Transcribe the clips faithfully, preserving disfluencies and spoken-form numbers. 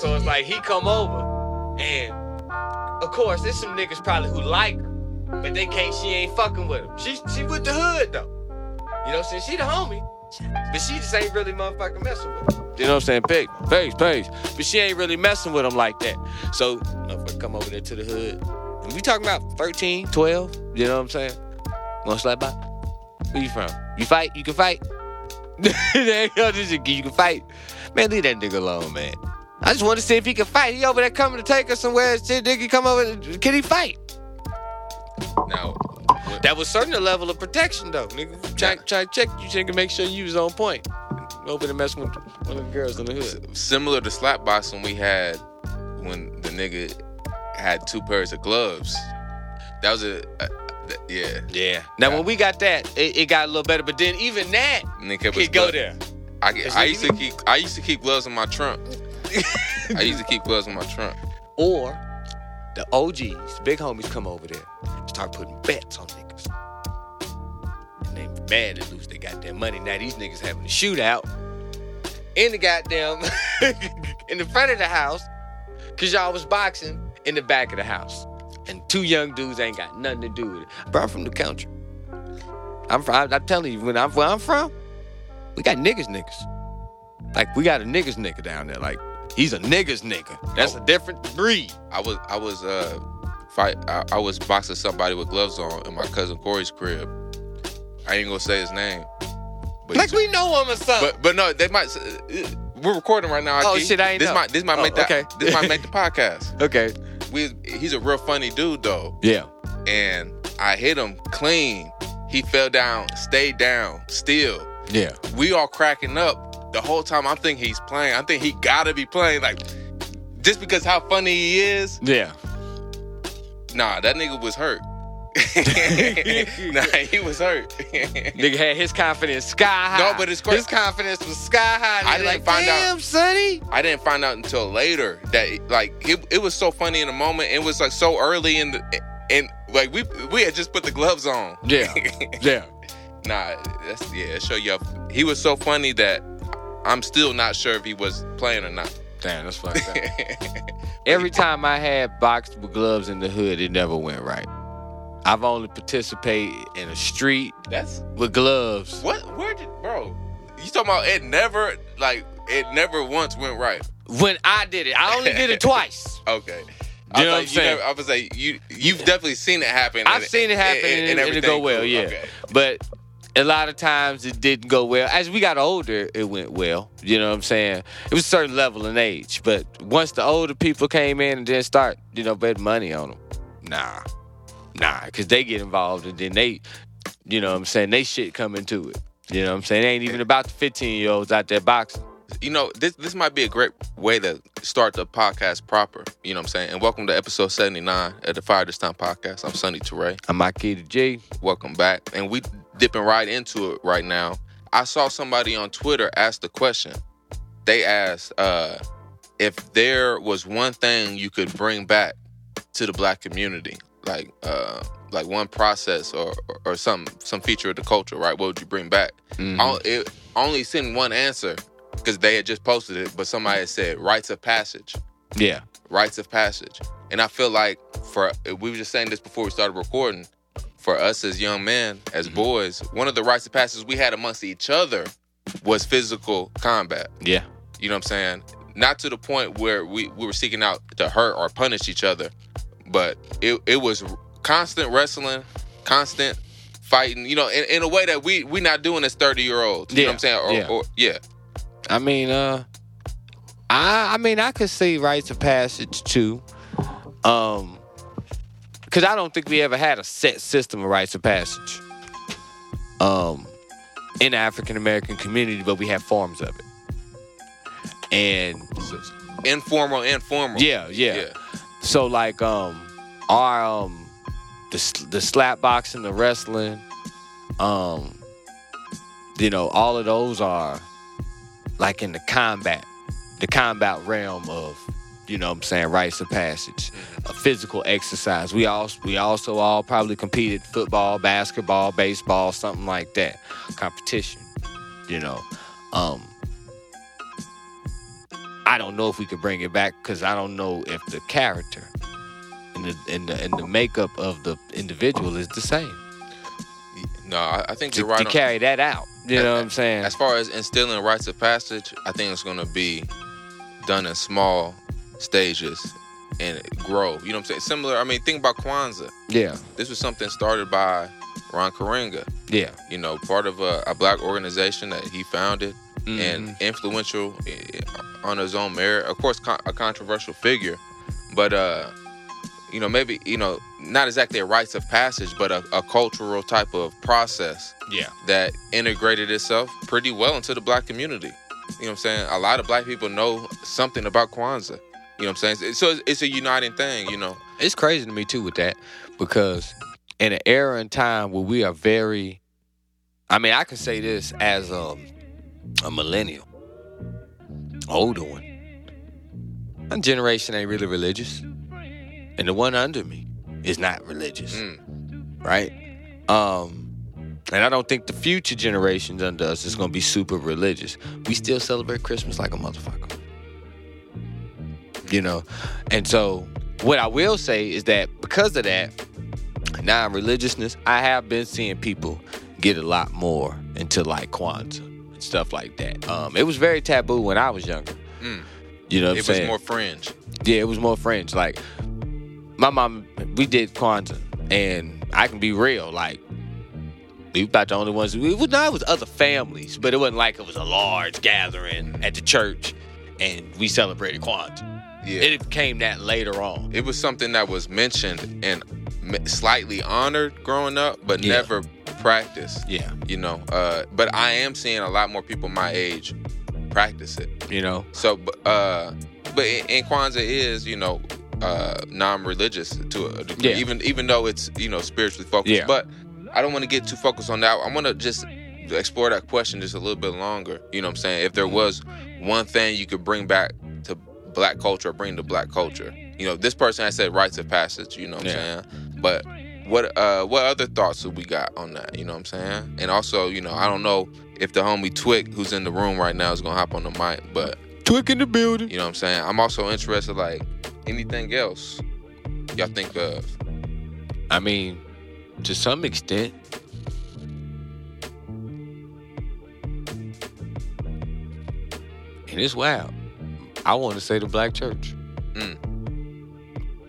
So it's like he come over, and of course there's some niggas probably who like her, but they can't. She ain't fucking with him. She she with the hood though. You know what I'm saying? She the homie, but she just ain't really motherfucking messing with him. You know what I'm saying? Big face, face. But she ain't really messing with him like that. So motherfucker come over there to the hood, and we talking about thirteen, twelve. You know what I'm saying? Want to slap by? Where you from? You fight? You can fight. You can fight. Man, leave that nigga alone, man. I just want to see if he can fight. He over there coming to take us somewhere. Shit, nigga, come over. Can he fight? Now, that was certain a level of protection, though. Nigga, try, try to check you, nigga, make sure you was on point. Over there messing with one of the girls in the hood. Similar to slap boxing we had when the nigga had two pairs of gloves. That was a... a Yeah. Yeah. Now, yeah. when we got that, it, it got a little better. But then even that, nigga could go there. I, I used to keep I used to keep gloves in my trunk. I used to keep gloves in my trunk. Or the O Gs, big homies, come over there and start putting bets on niggas. And they mad to lose their goddamn money. Now these niggas having a shootout in the goddamn in the front of the house because y'all was boxing in the back of the house. And two young dudes ain't got nothing to do with it. Bro, I'm from the country. I'm from, I'm telling you, when I'm, where I'm from, we got niggas niggas. Like, we got a niggas nigga down there. Like, he's a niggas nigga. That's a different breed. I was, I was, uh, fight, I, I was boxing somebody with gloves on in my cousin Corey's crib. I ain't gonna say his name. But like, we know him or something. But, but no, they might, we're recording right now. Oh, shit, I ain't know. This might, this might oh, make the, okay. This might make the podcast. Okay. We, he's a real funny dude though. Yeah. And I hit him clean. He fell down, stayed down, still. Yeah. We all cracking up the whole time. I think he's playing. I think he gotta be playing. Like, just because how funny he is. Yeah. Nah, that nigga was hurt. Nah, he was hurt. Nigga had his confidence sky high. No, but it's crazy. His confidence was sky high. And I didn't like, find Damn, out, Sonny. I didn't find out until later that like it, it was so funny in the moment. It was like so early in the and like we we had just put the gloves on. Yeah, yeah. Nah, that's yeah. Show you up. He was so funny that I'm still not sure if he was playing or not. Damn, that's fucked up. Every time I had boxed with gloves in the hood, it never went right. I've only participated in a street that's with gloves. What? Where did, bro? You talking about it never, like, it never once went right. When I did it. I only did it twice. Okay. You know what I'm saying? Never, I was like, you, you've definitely seen it happen. I've and, seen it happen and, and, and, and it go well, yeah. Okay. But a lot of times it didn't go well. As we got older, it went well. You know what I'm saying? It was a certain level in age. But once the older people came in and then start, you know, bet money on them, nah. Nah, because they get involved and then they, you know what I'm saying, they shit come into it. You know what I'm saying? It ain't even about the fifteen-year-olds out there boxing. You know, this this might be a great way to start the podcast proper. You know what I'm saying? And welcome to episode seventy-nine of the Fire This Time Podcast. I'm Sunny Ture. I'm Ahki the G. Welcome back. And we dipping right into it right now. I saw somebody on Twitter ask the question. They asked uh, if there was one thing you could bring back to the black community. Like, uh, like one process or, or or some some feature of the culture, right? What would you bring back? Mm-hmm. I, it only sent one answer because they had just posted it, but somebody had said rites of passage. Yeah, rites of passage. And I feel like for we were just saying this before we started recording. For us as young men, as mm-hmm. boys, one of the rites of passage we had amongst each other was physical combat. Yeah, you know what I'm saying? Not to the point where we, we were seeking out to hurt or punish each other. But it it was constant wrestling, constant fighting, you know, in, in a way that we we not doing as thirty-year-olds. You yeah, know what I'm saying? Or, yeah. Or, yeah. I mean, uh, I I mean, I could see rites of passage, too. Um, because I don't think we ever had a set system of rites of passage um, in the African-American community, but we had forms of it. And... Informal, informal. Yeah, yeah. Yeah. So like um, our um, the the slap boxing, the wrestling, um, you know, all of those are like in the combat, the combat realm of, you know what I'm saying, rites of passage, a physical exercise. We all we also all probably competed football, basketball, baseball, something like that, competition. You know, um, I don't know if we could bring it back, because I don't know if the character and the and the, and the makeup of the individual is the same. No, I think to, you're right. To on, carry that out, you as, know what I'm saying? As far as instilling rites of passage, I think it's going to be done in small stages and grow. You know what I'm saying? Similar, I mean, think about Kwanzaa. Yeah. This was something started by Ron Karenga. Yeah. You know, part of a, a black organization that he founded, mm-hmm. and influential on his own merit. Of course, con- a controversial figure, but, uh, you know, maybe, you know, not exactly a rites of passage, but a, a cultural type of process, yeah, that integrated itself pretty well into the black community. You know what I'm saying? A lot of black people know something about Kwanzaa. You know what I'm saying? So it's, it's a uniting thing, you know. It's crazy to me, too, with that, because in an era and time where we are very, I mean, I can say this as a, a millennial, older one. My generation ain't really religious. And the one under me is not religious, mm. right? Um, and I don't think the future generations under us is going to be super religious. We still celebrate Christmas like a motherfucker, you know? And so what I will say is that because of that non-religiousness, I have been seeing people get a lot more into, like, Kwanzaa and stuff like that. Um, it was very taboo when I was younger. Mm. You know what I'm saying? It was more fringe. Yeah, it was more fringe. Like, my mom, we did Kwanzaa, and I can be real, like, we were about the only ones. We, no, it was other families, but it wasn't like it was a large gathering at the church, and we celebrated Kwanzaa. Yeah. It became that later on. It was something that was mentioned and slightly honored growing up, but yeah. never practiced. Yeah. You know, uh, but I am seeing a lot more people my age practice it. You know? So, uh, but in Kwanzaa is, you know, Uh, non-religious to a degree, yeah. even even though it's, you know, spiritually focused. Yeah. But I don't want to get too focused on that. I want to just explore that question just a little bit longer. You know what I'm saying? If there was one thing you could bring back to black culture, bring to black culture. You know, this person has said rites of passage. You know what I'm yeah. saying? But what uh, what other thoughts have we got on that? You know what I'm saying? And also, you know, I don't know if the homie Twick, who's in the room right now, is gonna hop on the mic, but Twick in the building. You know what I'm saying? I'm also interested, like, anything else y'all think of? I mean, to some extent, and it's wild, I want to say the black church. Mm.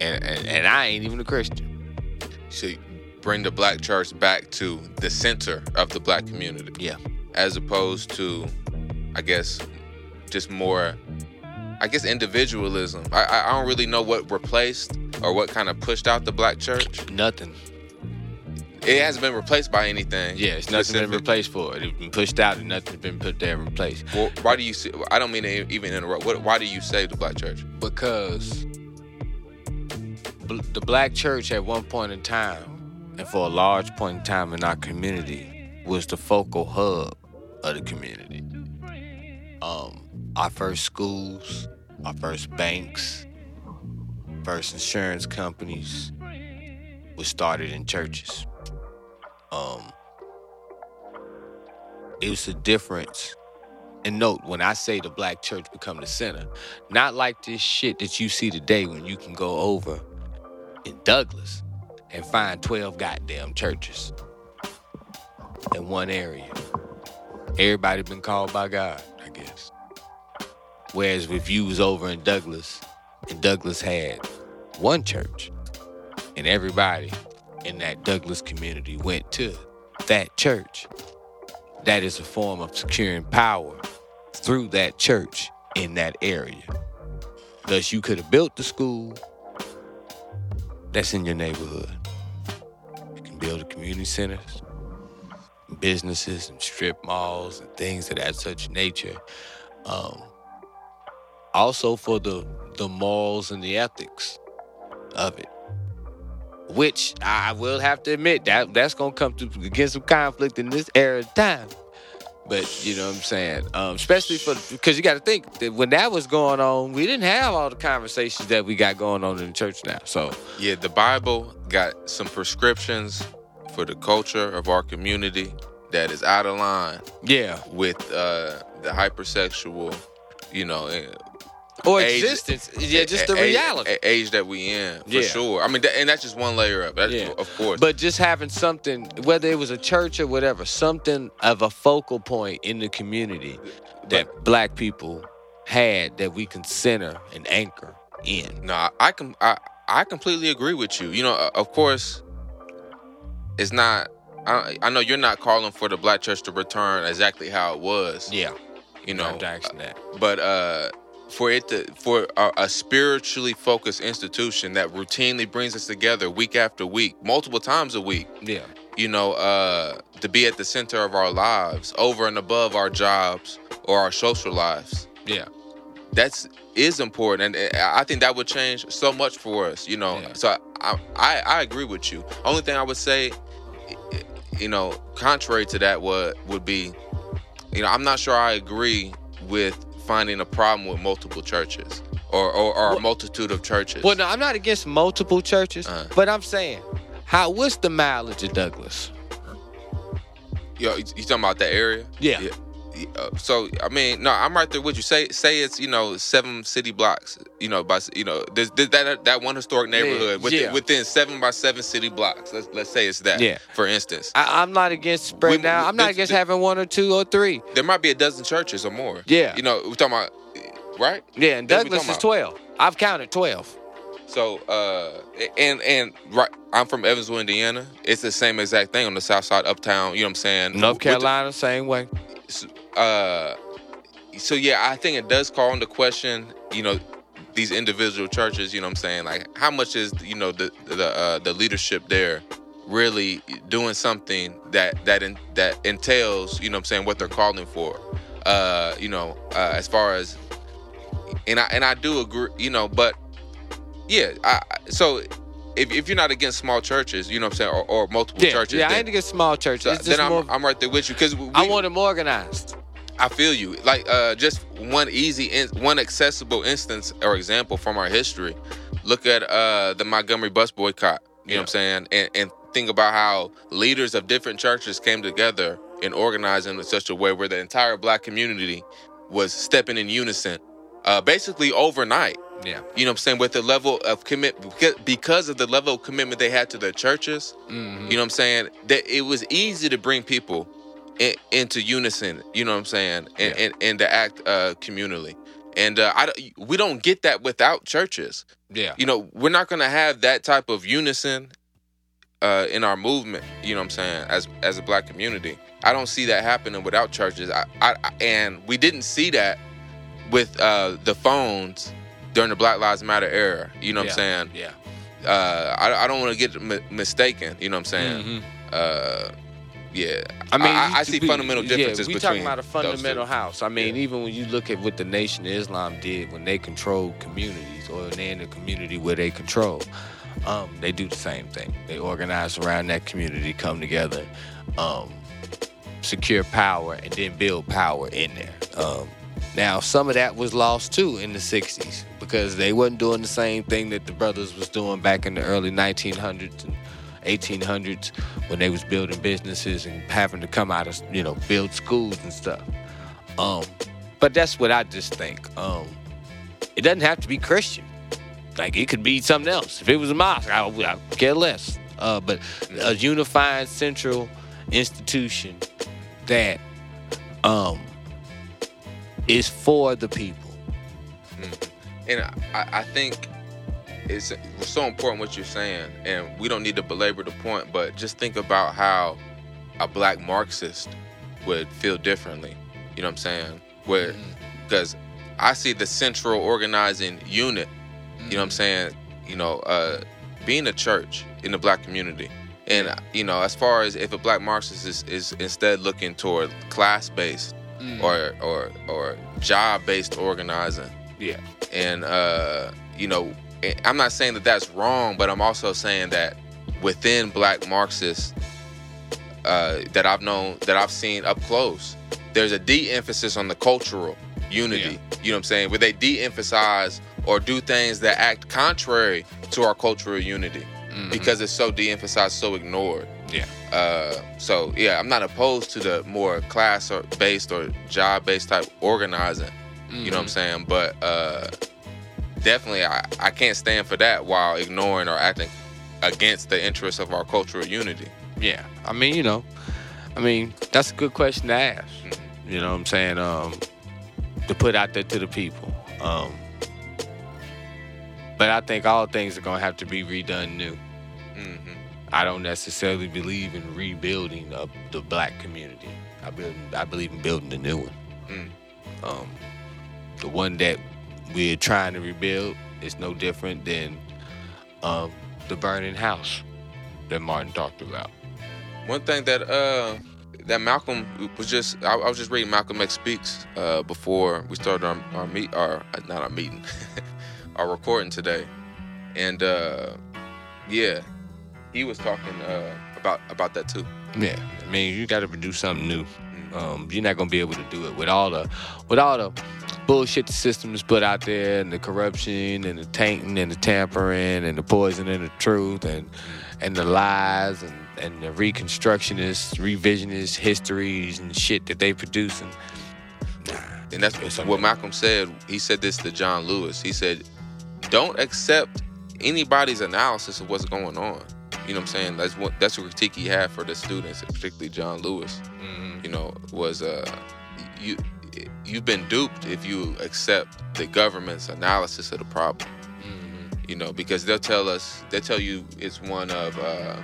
And, and and I ain't even a Christian. So you bring the black church back to the center of the black community. Yeah. As opposed to, I guess, just more... I guess individualism. I I don't really know what replaced or what kind of pushed out the black church. Nothing. It hasn't been replaced by anything. Yeah, it's nothing been replaced for it. It's been pushed out and nothing's been put there and replaced. Well, why do you say, I don't mean to even interrupt. What, why do you say the black church? Because the black church at one point in time, and for a large point in time in our community, was the focal hub of the community. Um... Our first schools, our first banks, first insurance companies was started in churches. Um, it was a difference. And note, when I say the black church become the center, not like this shit that you see today when you can go over in Douglas and find twelve goddamn churches in one area. Everybody been called by God, I guess. Whereas if you was over in Douglas, and Douglas had one church, and everybody in that Douglas community went to that church, that is a form of securing power through that church in that area. Thus, you could have built the school that's in your neighborhood. You can build a community centers, businesses, and strip malls, and things of that such nature. Um... Also for the, the morals and the ethics of it, which I will have to admit that that's gonna come to get some conflict in this era of time. But you know what I'm saying, um, especially for because you got to think that when that was going on, we didn't have all the conversations that we got going on in the church now. So yeah, the Bible got some prescriptions for the culture of our community that is out of line. Yeah, with uh, the hypersexual, you know. or age, existence. Yeah, just the age, reality. Age that we in, for yeah. sure. I mean, and that's just one layer up. That's yeah. just, of course. But just having something, whether it was a church or whatever, something of a focal point in the community that but, black people had that we can center and anchor in. No, I can I, I completely agree with you. You know, of course, it's not. I, I know you're not calling for the black church to return exactly how it was. Yeah, you know, that. But uh, for it to for a, a spiritually focused institution that routinely brings us together week after week, multiple times a week. Yeah, you know, uh, to be at the center of our lives, over and above our jobs or our social lives. Yeah, that's is important, and I think that would change so much for us. You know, yeah. so I, I I agree with you. Only thing I would say. You know, contrary to that, what would be, you know, I'm not sure I agree with finding a problem with multiple churches or, or, or well, a multitude of churches. Well, no, I'm not against multiple churches, uh, but I'm saying, how what's the mileage of Douglas? Yo, you talking about that area? Yeah. yeah. So, I mean, no, I'm right there with you. Say, say it's, you know, seven city blocks, you know, by you know, there's, there's that that one historic neighborhood yeah, within, yeah. within seven by seven city blocks. Let's let's say it's that. Yeah. For instance, I, I'm not against spreading out. I'm not this, against this, having one or two or three. There might be a dozen churches or more. Yeah, you know, we're talking about right. Yeah, and that's Douglas is twelve. About. I've counted twelve. So, uh, and and right, I'm from Evansville, Indiana. It's the same exact thing on the South Side, Uptown. You know what I'm saying? North Carolina, the, same way. Uh, so yeah, I think it does call into question, you know, these individual churches, you know what I'm saying? Like, how much is, you know, the the uh, the leadership there really doing something that that in, that entails, you know what I'm saying, what they're calling for, uh, you know, uh, as far as, and I and I do agree, you know, but yeah, I, so if if you're not against small churches, you know what I'm saying, or, or multiple yeah, churches, yeah, then, I ain't against small churches. So, it's just then more, I'm, I'm right there with you because I want them organized. I feel you. Like, uh, just one easy, in, one accessible instance or example from our history. Look at uh, the Montgomery bus boycott. You yeah. know what I'm saying? And, and think about how leaders of different churches came together and organized in such a way where the entire black community was stepping in unison, uh, basically overnight. Yeah. You know what I'm saying? With the level of commit, because of the level of commitment they had to their churches. Mm-hmm. You know what I'm saying? That it was easy to bring people In, into unison, you know what I'm saying, and yeah. and, and to act uh, communally, and uh, I we don't get that without churches. Yeah, you know, we're not gonna have that type of unison uh, in our movement. You know what I'm saying, as as a black community, I don't see that happening without churches. I, I, I and we didn't see that with uh, the phones during the Black Lives Matter era. You know what yeah. I'm saying? Yeah. Uh, I I don't want to get mi- mistaken. You know what I'm saying? Mm-hmm. Uh, Yeah, I mean, I, I see we, fundamental differences. Yeah, we talking about a fundamental house. I mean, yeah. even when you look at what the Nation of Islam did when they controlled communities, or they're in a community where they control, um, they do the same thing. They organize around that community, come together, um, secure power, and then build power in there. Um, now, some of that was lost too in the sixties because they wasn't doing the same thing that the brothers was doing back in the early nineteen hundreds. And, eighteen hundreds when they was building businesses and having to come out of, you know, build schools and stuff. Um, but that's what I just think. Um, it doesn't have to be Christian. Like, it could be something else. If it was a mosque, I would, I would care less. Uh, but a unifying central institution that um, is for the people. And I, I think... It's so important what you're saying, and we don't need to belabor the point, but just think about how a black Marxist would feel differently. You know what I'm saying? Where, because I see the central organizing unit, you know what I'm saying, you know, uh, being a church in the black community. And, you know, as far as if a black Marxist is, is instead looking toward class-based mm. or, or, or job-based organizing. Yeah. And, uh, you know, I'm not saying that that's wrong, but I'm also saying that within black Marxists uh, that I've known, that I've seen up close, there's a de-emphasis on the cultural unity. Yeah. You know what I'm saying? Where they de-emphasize or do things that act contrary to our cultural unity mm-hmm. because it's so de-emphasized, so ignored. Yeah. Uh, so, yeah, I'm not opposed to the more class-based or job-based type organizing. Mm-hmm. You know what I'm saying? But uh, definitely, I, I can't stand for that while ignoring or acting against the interests of our cultural unity. Yeah. I mean, you know, I mean, that's a good question to ask. Mm-hmm. You know what I'm saying? Um, to put out there to the people. Um, but I think all things are going to have to be redone new. Mm-hmm. I don't necessarily believe in rebuilding up the black community. I believe, I believe in building the new one. Mm. Um, the one that we're trying to rebuild is no different than um, the burning house that Martin talked about. One thing that uh, that Malcolm was just, I, I was just reading Malcolm X Speaks uh, before we started our, our meet, our not our meeting, our recording today. And uh, yeah. He was talking uh, about about that too. Yeah, I mean, you got to produce something new. Um, you're not gonna be able to do it with all the with all the bullshit the system is put out there, and the corruption, and the tainting, and the tampering, and the poisoning of truth, and and the lies, and, and the reconstructionist, revisionist histories and shit that they producing. And that's what Malcolm said. He said this to John Lewis. He said, "Don't accept anybody's analysis of what's going on." You know what I'm saying? That's what that's a critique he had for the students, particularly John Lewis. Mm-hmm. You know, was uh, you you've been duped if you accept the government's analysis of the problem. Mm-hmm. You know, because they'll tell us, they'll tell you it's one of uh,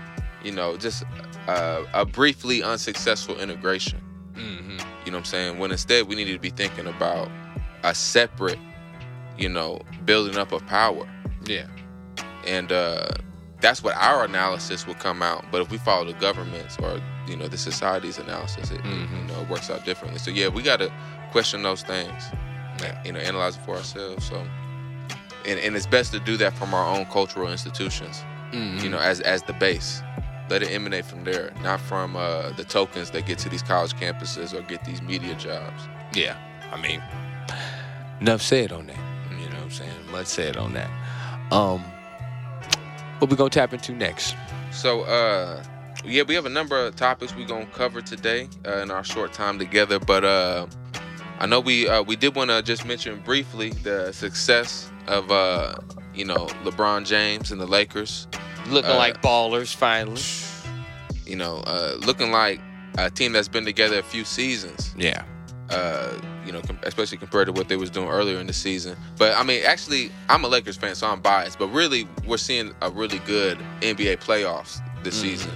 you know, just uh, a briefly unsuccessful integration. Mm-hmm. You know what I'm saying? When instead we need to be thinking about a separate, you know, building up of power. Yeah, and. Uh, That's what our analysis will come out, but if we follow the government's or you know the society's analysis, it mm-hmm. you know it works out differently. So yeah, we got to question those things, yeah. you know, analyze it for ourselves. So, and and it's best to do that from our own cultural institutions, mm-hmm. you know, as as the base. Let it emanate from there, not from uh, the tokens that get to these college campuses or get these media jobs. Yeah, I mean, enough said on that. You know what I'm saying? Much said on that. Um. What we gonna tap into next? So, uh, yeah, we have a number of topics we gonna cover today uh, in our short time together. But uh, I know we uh, we did want to just mention briefly the success of uh, you know LeBron James and the Lakers, looking uh, like ballers finally. You know, uh, looking like a team that's been together a few seasons. Yeah. Uh, you know, especially compared to what they was doing earlier in the season. But, I mean, actually, I'm a Lakers fan, so I'm biased. But really, we're seeing a really good N B A playoffs this mm-hmm. season.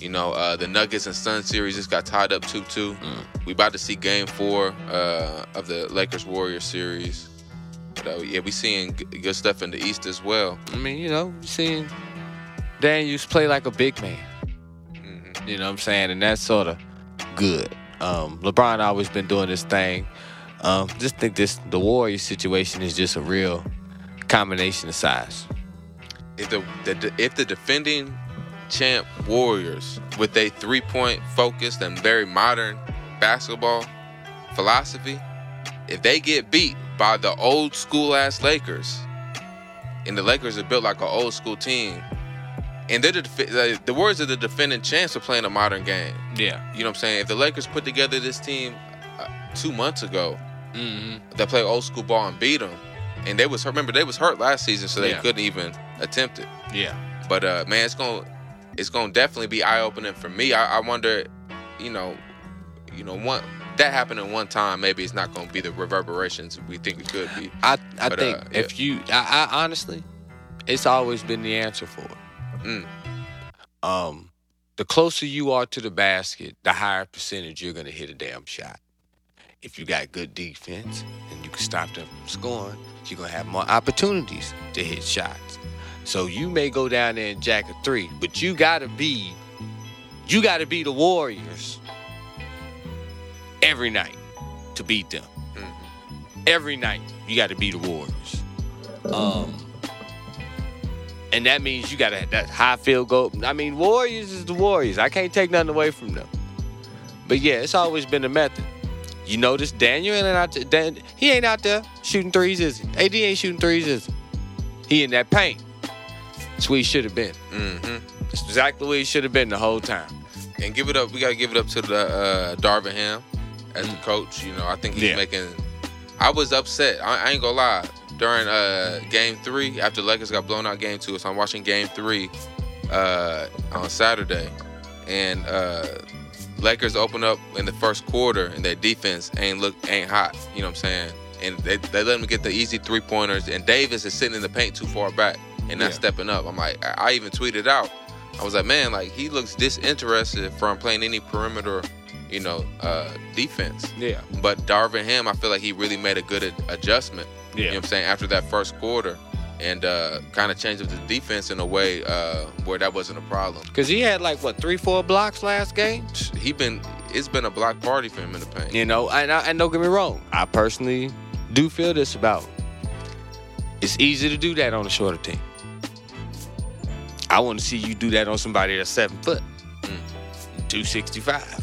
You know, uh, the Nuggets and Suns series just got tied up two two. Mm. We about to see game four uh, of the Lakers-Warriors series. But, uh, yeah, we seeing g- good stuff in the East as well. I mean, you know, we're seeing Dan used to play like a big man. Mm-hmm. You know what I'm saying? And that's sort of good. Um, LeBron always been doing this thing. Um, just think this the Warriors situation is just a real combination of size. If the, the if the defending champ Warriors with a three point focused and very modern basketball philosophy, if they get beat by the old school ass Lakers, and the Lakers are built like an old school team. And they're the, the Warriors are the defending champs of playing a modern game. Yeah. You know what I'm saying? If the Lakers put together this team uh, two months ago, mm-hmm. they played old school ball and beat them. And they was hurt. Remember, they was hurt last season, so they yeah. couldn't even attempt it. Yeah. But, uh, man, it's going to it's gonna definitely be eye-opening for me. I, I wonder, you know, you know, one that happening one time, maybe it's not going to be the reverberations we think it could be. I, I but, think uh, yeah. if you – I honestly, it's always been the answer for it. Mm. Um, the closer you are to the basket, the higher percentage you're going to hit a damn shot. If you got good defense and you can stop them from scoring, you're going to have more opportunities to hit shots. So you may go down there and jack a three, but you got to be, you got to be the Warriors every night to beat them. Mm-hmm. Every night you got to be the Warriors. Um... And that means you got to that high field goal. I mean, Warriors is the Warriors. I can't take nothing away from them. But, yeah, it's always been a method. You notice Daniel ain't out there. Dan, he ain't out there shooting threes, is he? A D ain't shooting threes, is he? He in that paint. That's where he should have been. Mm-hmm. That's exactly where he should have been the whole time. And give it up. We got to give it up to the uh, Darvin Ham as the coach. You know, I think he's yeah. making I was upset. I, I ain't gonna lie. During uh, game three, after Lakers got blown out game two, so I'm watching game three uh, on Saturday. And uh, Lakers open up in the first quarter, and their defense ain't look ain't hot. You know what I'm saying? And they, they let them get the easy three-pointers. And Davis is sitting in the paint too far back and not yeah. stepping up. I'm like, I, I even tweeted out. I was like, man, like he looks disinterested from playing any perimeter you know, uh, defense. Yeah. But Darvin Ham, I feel like he really made a good ad- adjustment. Yeah. You know what I'm saying? After that first quarter and uh, kind of changed up the defense in a way uh, where that wasn't a problem. Because he had like, what, three, four blocks last game? He been, it's been a block party for him in the paint. You know, and, I, and don't get me wrong. I personally do feel this about him. It's easy to do that on a shorter team. I want to see you do that on somebody that's seven foot, mm. two sixty-five.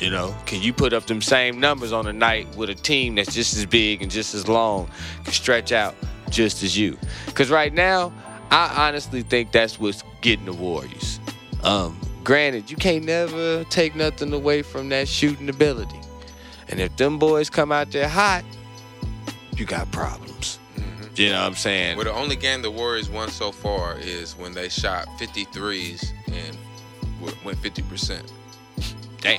You know, can you put up them same numbers on a night with a team that's just as big and just as long, can stretch out just as you? Because right now, I honestly think that's what's getting the Warriors. Um, granted, you can't never take nothing away from that shooting ability. And if them boys come out there hot, you got problems. Mm-hmm. You know what I'm saying? Well, the only game the Warriors won so far is when they shot fifty-threes and went fifty percent. Damn.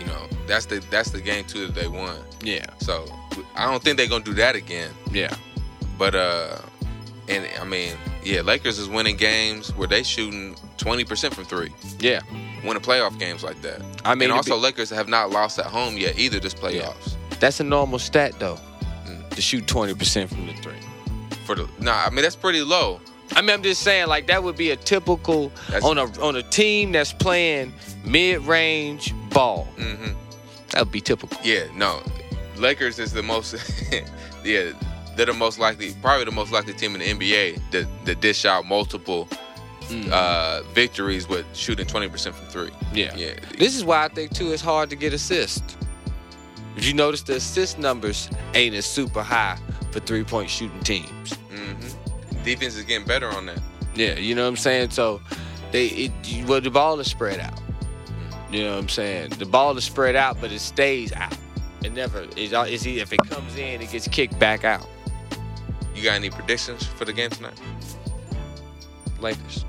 You know, that's the that's the game too that they won. Yeah. So I don't think they're gonna do that again. Yeah. But uh, and I mean, yeah, Lakers is winning games where they shooting twenty percent from three. Yeah. Winning playoff games like that. I mean, and also be- Lakers have not lost at home yet either this playoffs. Yeah. That's a normal stat though. Mm. To shoot twenty percent from the three. For the nah, I mean that's pretty low. I mean, I'm just saying, like, that would be a typical that's, on a on a team that's playing mid-range ball. Mm-hmm. That would be typical. Yeah, no. Lakers is the most, yeah, they're the most likely, probably the most likely team in the N B A that, that dish out multiple mm. uh, victories with shooting twenty percent from three. Yeah. yeah. This is why I think, too, it's hard to get assists. If you notice, the assist numbers ain't as super high for three-point shooting teams. Mm-hmm. Defense is getting better on that. Yeah, you know what I'm saying? So, they it, well, the ball is spread out. You know what I'm saying? The ball is spread out, but it stays out. It never is. It, if it comes in, it gets kicked back out. You got any predictions for the game tonight? Lakers.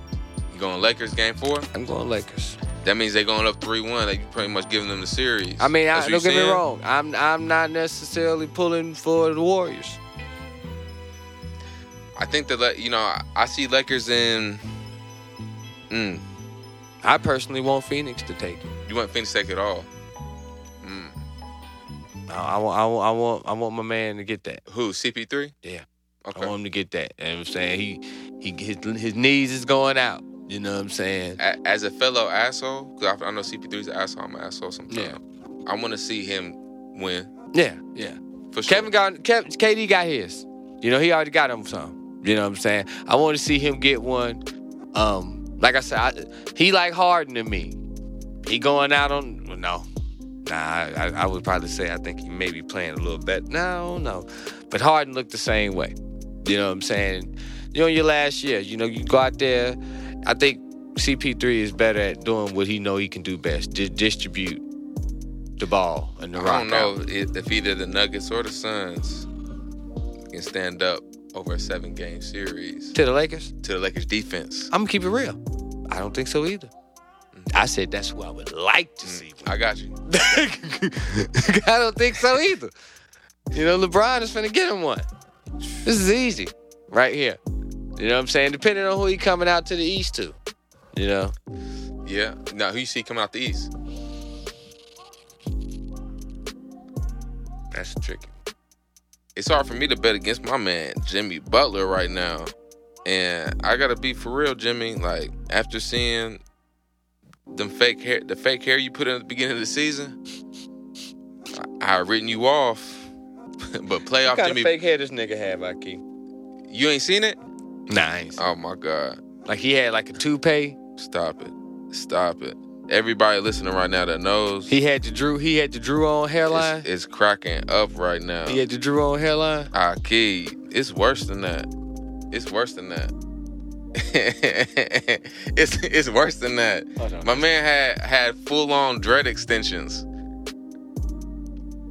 You going Lakers game four? I'm going Lakers. That means they're going up three one. They pretty much giving them the series. I mean, I, don't get me wrong. I'm I'm not necessarily pulling for the Warriors. I think that, you know, I see Lakers in. Mm. I personally want Phoenix to take it. You want Phoenix to take it all? Mm. I, I, want, I, want, I, want, I want my man to get that. Who, C P three? Yeah. Okay. I want him to get that. You know what I'm saying? He, he his, his knees is going out. You know what I'm saying? As a fellow asshole, because I, I know C P three's an asshole. I'm an asshole sometimes. Yeah. I want to see him win. Yeah, yeah. For sure. Kevin got, Kevin, K D got his. You know, he already got him some. You know what I'm saying? I want to see him get one. Um, like I said, I, he like Harden to me. He going out on... Well, no. Nah, I, I would probably say I think he may be playing a little better. No, no. But Harden looked the same way. You know what I'm saying? You know, your last year, you know, you go out there. I think C P three is better at doing what he know he can do best. Di- distribute the ball and the rock out. I don't know if, if either the Nuggets or the Suns can stand up over a seven-game series. To the Lakers? To the Lakers' defense. I'm going to keep it real. I don't think so either. Mm-hmm. I said that's who I would like to mm-hmm. see. I got you. I don't think so either. You know, LeBron is finna get him one. This is easy right here. You know what I'm saying? Depending on who he coming out to the East to. You know? Yeah. Now, who you see coming out the East? That's tricky. It's hard for me to bet against my man, Jimmy Butler, right now. And I got to be for real, Jimmy. Like, after seeing them fake hair, the fake hair you put in at the beginning of the season, I, I written you off. But playoff what kind Jimmy. What fake hair this nigga have, Ahki? You ain't seen it? Nah, I ain't seen it. Oh, my God. Like, he had, like, a toupee? Stop it. Stop it. Everybody listening right now that knows he had the Drew, he had the Drew on hairline. It's, it's cracking up right now. He had the Drew on hairline. Ahki, it's worse than that. It's worse than that. it's it's worse than that. My man had had full on dread extensions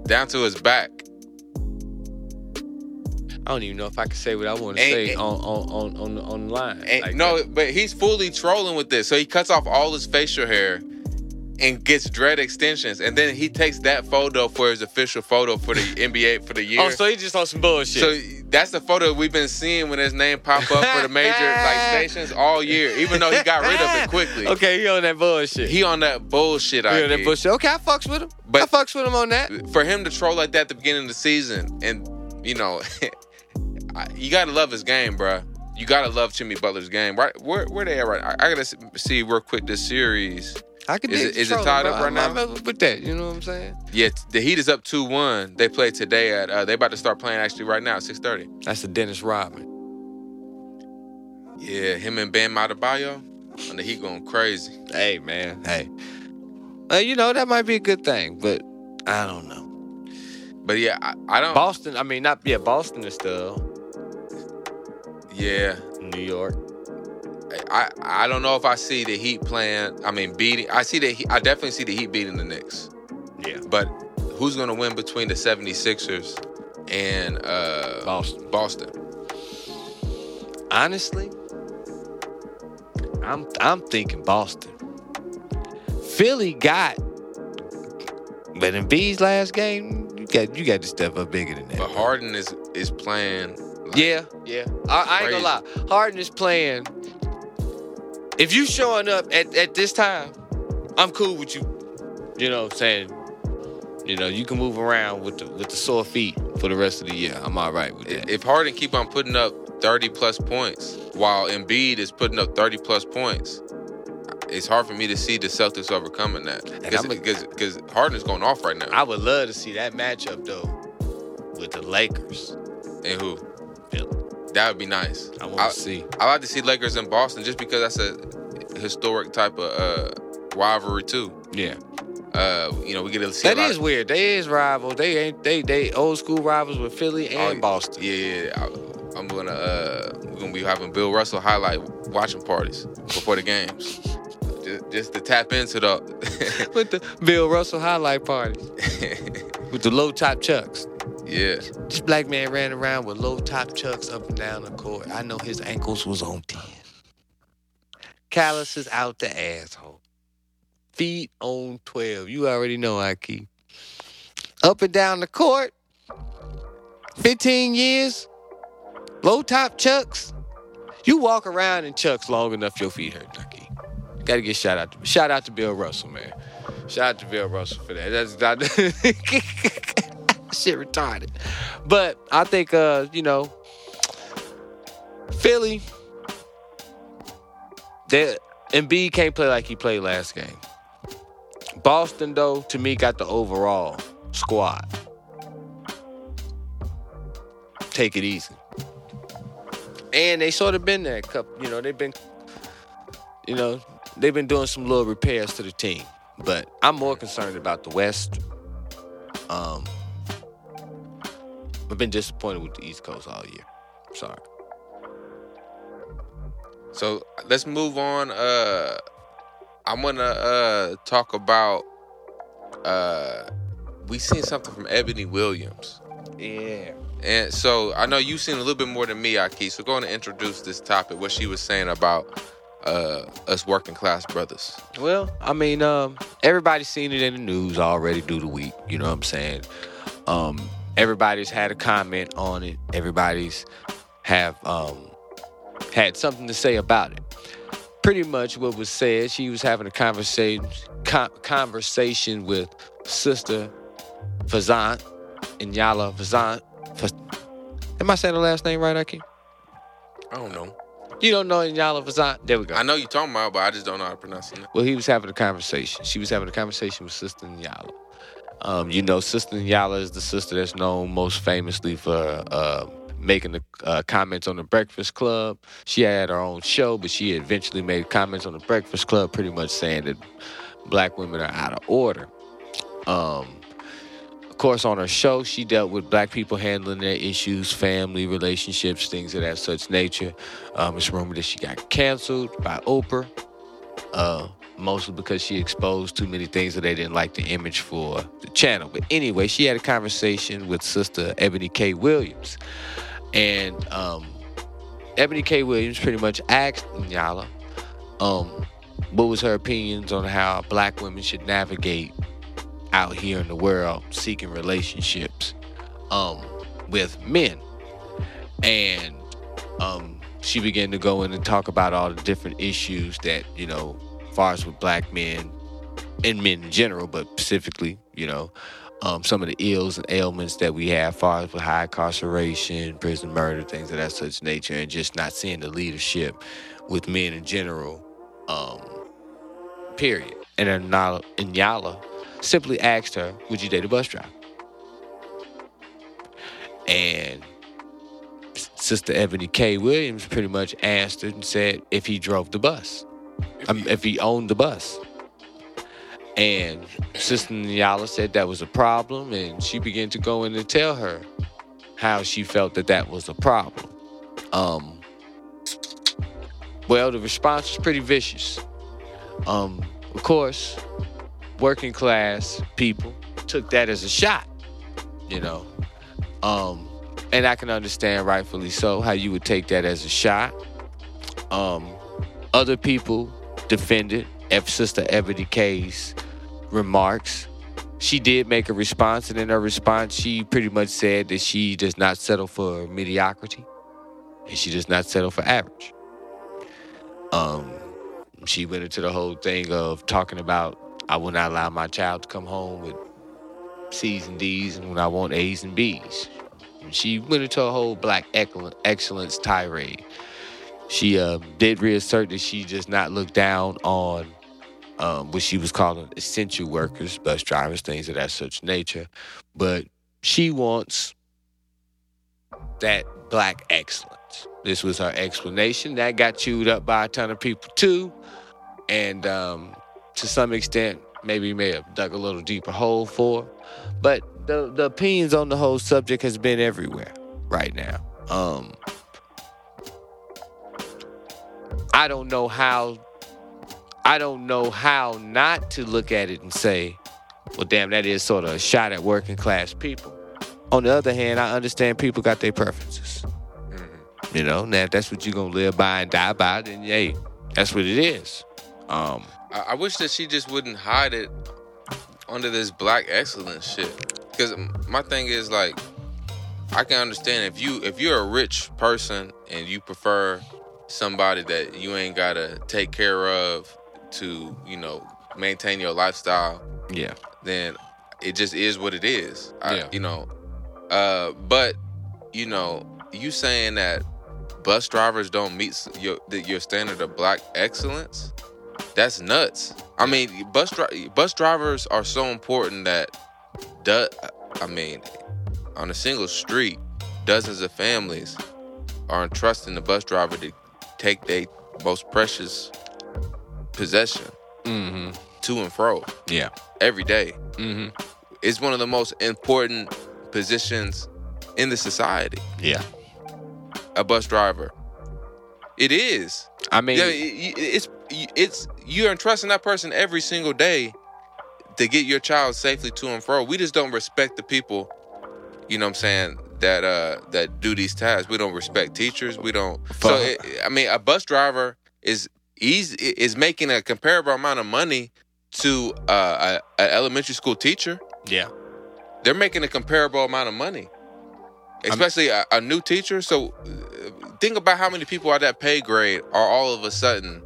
down to his back. I don't even know if I can say what I want to say and, on on on on line. Like no, that. But he's fully trolling with this. So he cuts off all his facial hair and gets dread extensions, and then he takes that photo for his official photo for the N B A for the year. Oh, so he just on some bullshit. So that's the photo we've been seeing when his name pop up for the major like stations all year, even though he got rid of it quickly. Okay, he on that bullshit. He on that bullshit. I on that bullshit. Okay, I fucks with him. But I fucks with him on that. For him to troll like that at the beginning of the season, and you know, you gotta love his game, bro. You gotta love Jimmy Butler's game. Right? Where where they at right now? I, I gotta see real quick this series. I could is it, is it tied up right now? With that, you know what I'm saying? Yeah, the Heat is up two one. They play today at uh, they about to start playing actually right now at six thirty. That's the Dennis Rodman. Yeah, him and Bam Adebayo. And the Heat going crazy. Hey man, hey. Uh, you know that might be a good thing, but I don't know. But yeah, I, I don't. Boston, I mean not yeah, Boston is still. Yeah, New York. I, I don't know if I see the Heat playing. I mean, beating. I see the. I definitely see the Heat beating the Knicks. Yeah. But who's going to win between the seventy-sixers and uh, Boston? Boston. Honestly, I'm I'm thinking Boston. Philly got, but in B's last game, you got you got to step up bigger than that. But Harden is is playing. Like yeah, yeah. I, I ain't gonna lie. Harden is playing. If you showing up at, at this time, I'm cool with you. You know what I'm saying? You know, you can move around with the, with the sore feet for the rest of the year. I'm all right with that. If Harden keep on putting up thirty-plus points while Embiid is putting up thirty-plus points, it's hard for me to see the Celtics overcoming that. Because Harden is going off right now. I would love to see that matchup, though, with the Lakers. And who? Philly. That would be nice. I want to see. I like to see Lakers in Boston just because that's a historic type of uh, rivalry too. Yeah. Uh, you know, we get to see. That is weird. They is rivals. They ain't. They they old school rivals with Philly and oh, Boston. Yeah, yeah. I, I'm gonna uh, we're gonna be having Bill Russell highlight watching parties before the games, just, just to tap into the with the Bill Russell highlight parties with the low top chucks. Yeah. This black man ran around with low top chucks up and down the court. I know his ankles was on ten. Calluses out the asshole. Feet on twelve. You already know, Ahki. Up and down the court. fifteen years. Low top chucks. You walk around in chucks long enough, your feet hurt, Ahki. Gotta get shout out to shout out to Bill Russell, man. Shout out to Bill Russell for that. That's not shit retarded. But I think uh, you know, Philly, they, Embiid can't play like he played last game. Boston though, to me, got the overall squad. Take it easy. And they sort of been there a couple, you know, they've been you know, they've been doing some little repairs to the team. But I'm more concerned about the West. Um I've been disappointed with the East Coast all year. Sorry. So let's move on. Uh, I want to uh, talk about. Uh, we seen something from Ebony Williams. Yeah. And so I know you've seen a little bit more than me, Ahki. So go on and introduce this topic. What she was saying about uh, us working class brothers. Well, I mean, um, everybody's seen it in the news already through the week. You know what I'm saying? Um. Everybody's had a comment on it. Everybody's have um, had something to say about it. Pretty much what was said, she was having a conversation con- conversation with Sister Vanzant, Iyanla Vanzant. Am I saying the last name right, Ahki? I don't know. You don't know Iyanla Vanzant? There we go. I know you're talking about, but I just don't know how to pronounce it. Well, he was having a conversation. She was having a conversation with Sister Iyanla. Um, you know, Sister Iyanla is the sister that's known most famously for uh, making the uh, comments on The Breakfast Club. She had her own show, but she eventually made comments on The Breakfast Club pretty much saying that black women are out of order. Um, of course, on her show, she dealt with black people handling their issues, family, relationships, things of that such nature. Um, it's rumored that she got canceled by Oprah, uh, mostly because she exposed too many things that they didn't like the image for the channel. But anyway, she had a conversation with Sister Ebony K. Williams. And um, Ebony K. Williams pretty much asked Iyanla um, what was her opinions on how black women should navigate out here in the world seeking relationships um, with men. And um, she began to go in and talk about all the different issues that, you know, far as with black men and men in general, but specifically, you know, um, some of the ills and ailments that we have far as with high incarceration, prison murder, things of that such nature, and just not seeing the leadership with men in general, um, period. And Iyanla simply asked her, would you date a bus driver? And Sister Ebony K. Williams pretty much answered and said if he drove the bus. Um, if he owned the bus. And Sister Iyanla said that was a problem, and she began to go in and tell her how she felt that that was a problem. Um, well, the response was pretty vicious. Um, of course, working class people took that as a shot, you know. Um, and I can understand, rightfully so, how you would take that as a shot. Um, other people defended Sister Ebony K's remarks. She did make a response, and in her response, she pretty much said that she does not settle for mediocrity, and she does not settle for average. Um, she went into the whole thing of talking about, I will not allow my child to come home with C's and D's, and when I want A's and B's. And she went into a whole black excellence tirade. She uh, did reassert that she does not look down on Um, what she was calling essential workers, bus drivers, things of that such nature. But she wants that black excellence. This was her explanation. That got chewed up by a ton of people too. And um, to some extent, maybe may have dug a little deeper hole for. But the, the opinions on the whole subject has been everywhere right now. Um, I don't know how... I don't know how not to look at it and say, well, damn, that is sort of a shot at working class people. On the other hand, I understand people got their preferences. Mm-hmm. You know, now if that's what you're going to live by and die by, then, hey, that's what it is. Um, I-, I wish that she just wouldn't hide it under this black excellence shit. Because my thing is, like, I can understand if, you, if you're a rich person and you prefer somebody that you ain't got to take care of to, you know, maintain your lifestyle, yeah, then it just is what it is. I, yeah. You know, uh, but, you know, you saying that bus drivers don't meet your your standard of black excellence, that's nuts. I mean, bus dri- bus drivers are so important that, du- I mean, on a single street, dozens of families are entrusting the bus driver to take their most precious possession mm-hmm. to and fro. Yeah. Every day. Mm-hmm. It's one of the most important positions in the society. Yeah. A bus driver. It is. I mean, yeah, it, it's it's you're entrusting that person every single day to get your child safely to and fro. We just don't respect the people, you know what I'm saying, that uh that do these tasks. We don't respect teachers. We don't. So it, I mean, a bus driver is easy, is making a comparable amount of money to uh, an elementary school teacher. Yeah, they're making a comparable amount of money, especially a, a new teacher. So think about how many people at that pay grade are all of a sudden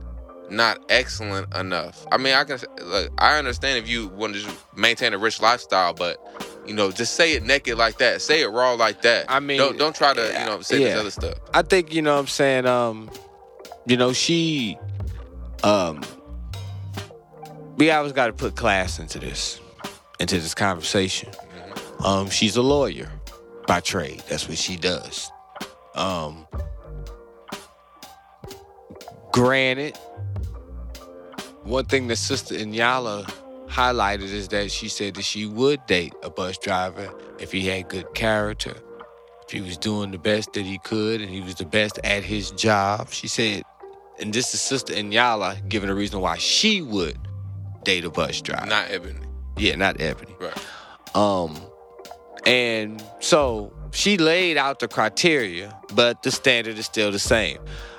not excellent enough. I mean, I can like I understand if you want to just maintain a rich lifestyle, but you know, just say it naked like that. Say it raw like that. I mean, don't, don't try to, you know, say yeah. this other stuff. I think, you know what I'm saying, um, you know, she, um, we always got to put class into this, into this conversation. Mm-hmm. Um, she's a lawyer by trade. That's what she does. Um, granted, one thing that Sister Iyanla highlighted is that she said that she would date a bus driver if he had good character, if he was doing the best that he could and he was the best at his job. She said, and this is Sister Iyanla giving a reason why she would date a bus driver. Not Ebony. Yeah, not Ebony. Right. Um, and so she laid out the criteria, but the standard is still the same.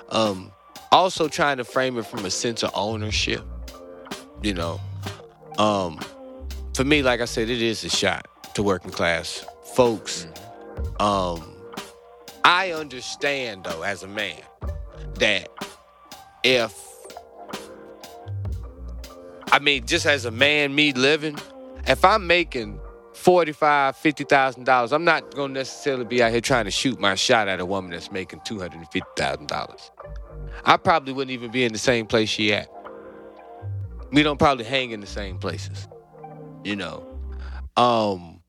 Um, also trying to frame it from a sense of ownership, you know. Um, for me, like I said, it is a shot to working class folks. Mm-hmm. Um, I understand, though, as a man, that if, I mean, just as a man, me living, if I'm making forty-five thousand dollars, fifty thousand dollars, I'm not going to necessarily be out here trying to shoot my shot at a woman that's making two hundred fifty thousand dollars. I probably wouldn't even be in the same place she at. We don't probably hang in the same places, you know. Um,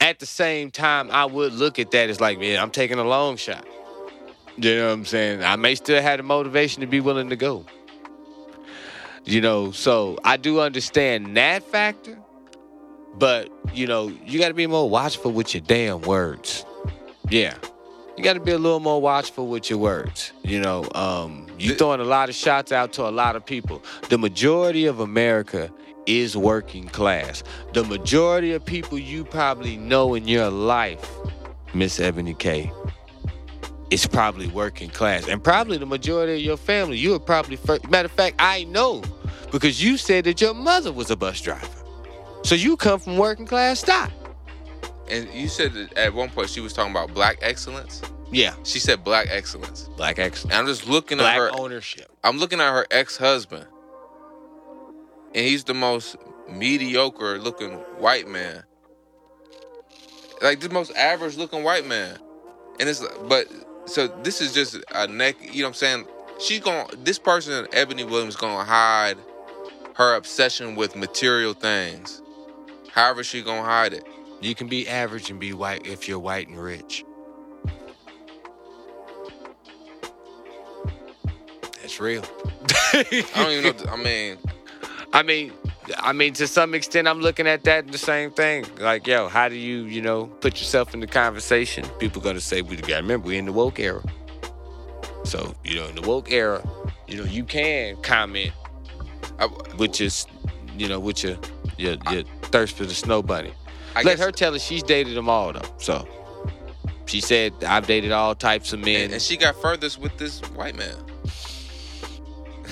at the same time, I would look at that as like, man, I'm taking a long shot. You know what I'm saying? I may still have the motivation to be willing to go. You know, so I do understand that factor, but, you know, you got to be more watchful with your damn words. Yeah. You got to be a little more watchful with your words. You know, um, you're throwing a lot of shots out to a lot of people. The majority of America is working class. The majority of people you probably know in your life, Miss Ebony K., it's probably working class. And probably the majority of your family, you are probably first. Matter of fact, I know, because you said that your mother was a bus driver. So you come from working class stock. And you said that at one point she was talking about black excellence. Yeah. She said black excellence. Black excellence. And I'm just looking black at her. Black ownership. I'm looking at her ex-husband. And he's the most mediocre looking white man. Like the most average looking white man. And it's but... So this is just a neck, you know what I'm saying? She's going this person, Ebony Williams, gonna hide her obsession with material things. However, she gonna hide it. You can be average and be white if you're white and rich. That's real. I don't even know. Th- I mean, I mean, I mean, to some extent, I'm looking at that the same thing. Like, yo, how do you, you know, put yourself in the conversation? People gonna say, we gotta remember, we're in the woke era. So, you know, in the woke era, you know, you can comment, I, which is, you know, with your your, your I, thirst for the snow bunny. I Let guess, her tell us she's dated them all though. So she said, I've dated all types of men, and, and she got furthest with this white man.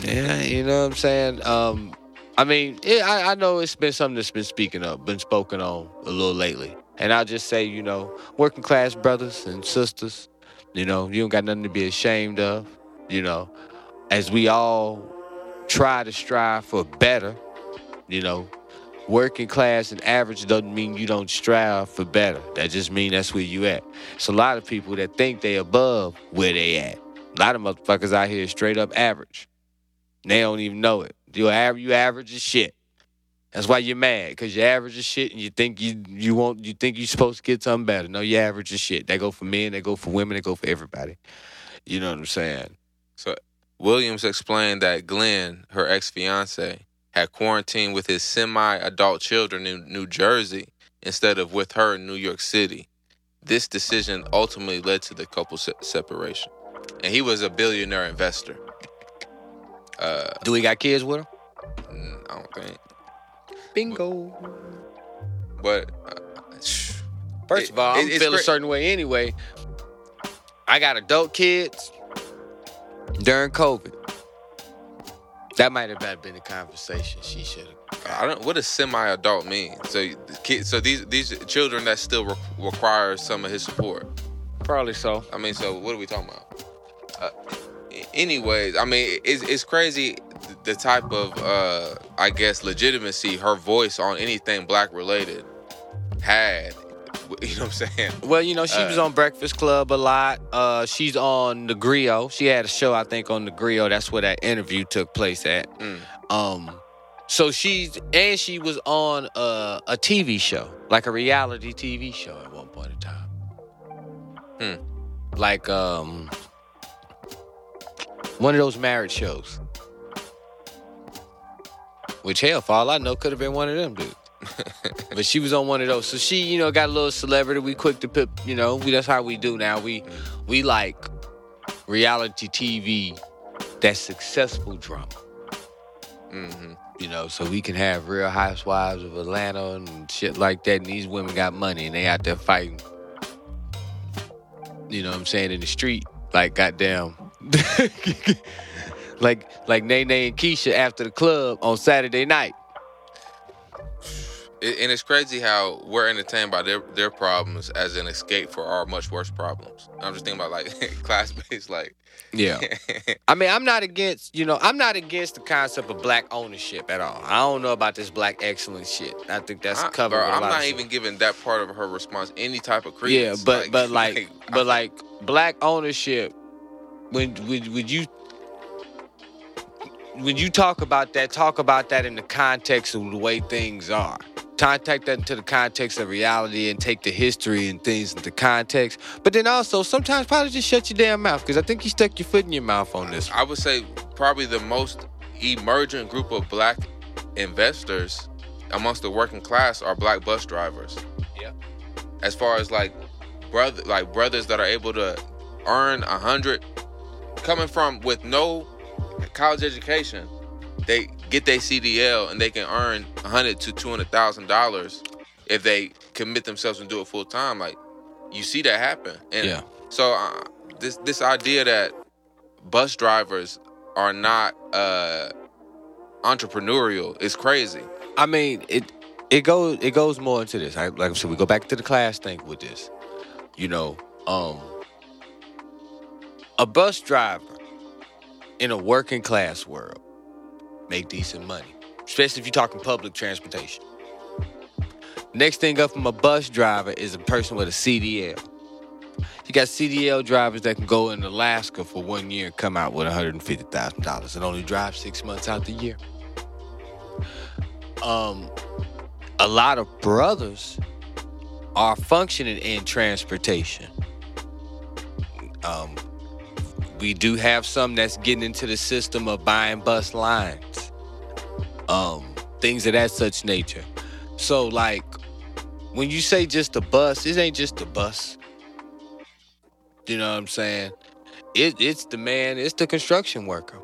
Yeah, you know what I'm saying? Um. I mean, it, I, I know it's been something that's been speaking up, been spoken on a little lately. And I'll just say, you know, working class brothers and sisters, you know, you don't got nothing to be ashamed of, you know, as we all try to strive for better, you know, working class and average doesn't mean you don't strive for better. That just means that's where you at. It's a lot of people that think they above where they at. A lot of motherfuckers out here straight up average. They don't even know it. You average, you average as shit. That's why you're mad, because you average as shit, and you think you you want you think you're supposed to get something better. No, you average as shit. That go for men, that go for women, that go for everybody. You know what I'm saying? So Williams explained that Glenn, her ex fiance, had quarantined with his semi-adult children in New Jersey instead of with her in New York City. This decision ultimately led to the couple's se- separation, and he was a billionaire investor. Uh, Do we got kids with him? I don't think. Bingo. But, but uh, first it, of all, I'm feeling a certain way anyway. I got adult kids during COVID. That might have been a conversation she should have. I don't. What does semi-adult mean? So, kids, so these these children that still re- require some of his support. Probably so. I mean, so what are we talking about? Uh, Anyways, I mean, it's, it's crazy the type of, uh, I guess, legitimacy her voice on anything black-related had. You know what I'm saying? Well, you know, she uh, was on Breakfast Club a lot. Uh, she's on The Grio. She had a show, I think, on The Grio. That's where that interview took place at. Mm. Um, so she's... And she was on a, a T V show, like a reality T V show at one point in time. Hmm. Like, um... one of those marriage shows. Which, hell, for all I know, could have been one of them, dude. But she was on one of those. So she, you know, got a little celebrity. We quick to put, you know, we, that's how we do now. We, we like reality T V that's successful drama. Mm-hmm. You know, so we can have Real Housewives of Atlanta and shit like that. And these women got money and they out there fighting you know what I'm saying, in the street, like goddamn, like like Nene and Keisha after the club on Saturday night. It, and it's crazy how we're entertained by their, their problems as an escape for our much worse problems. I'm just thinking about like class-based, like yeah. I mean, I'm not against, you know, I'm not against the concept of black ownership at all. I don't know about this black excellence shit. I think that's I, covered. Bro, I'm not even shit. giving that part of her response any type of credence. Yeah, but like, but like, like but like black ownership. When would would you? When you talk about that, talk about that in the context of the way things are. Contact that into the context of reality and take the history and things into context. But then also, sometimes probably just shut your damn mouth, because I think you stuck your foot in your mouth on this one. I would say probably the most emergent group of black investors amongst the working class are black bus drivers. Yeah. As far as like brother, like brothers that are able to earn a hundred, coming from with no college education, they get their C D L and they can earn one hundred thousand to two hundred thousand dollars if they commit themselves and do it full time. Like, you see that happen. And yeah. So uh, this this idea that bus drivers are not uh, entrepreneurial is crazy. I mean, it it goes it goes more into this. Right? Like I said, we go back to the class thing with this. You know, um, a bus driver in a working class world make decent money, especially if you're talking public transportation. Next thing up from a bus driver is a person with a C D L. You got C D L drivers that can go in Alaska for one year and come out with one hundred fifty thousand dollars and only drive six months out the year. Um, a lot of brothers are functioning in transportation. Um, we do have some that's getting into the system of buying bus lines, um, things of that such nature. So, like, when you say just a bus, it ain't just a bus. You know what I'm saying? It, it's the man, it's the construction worker.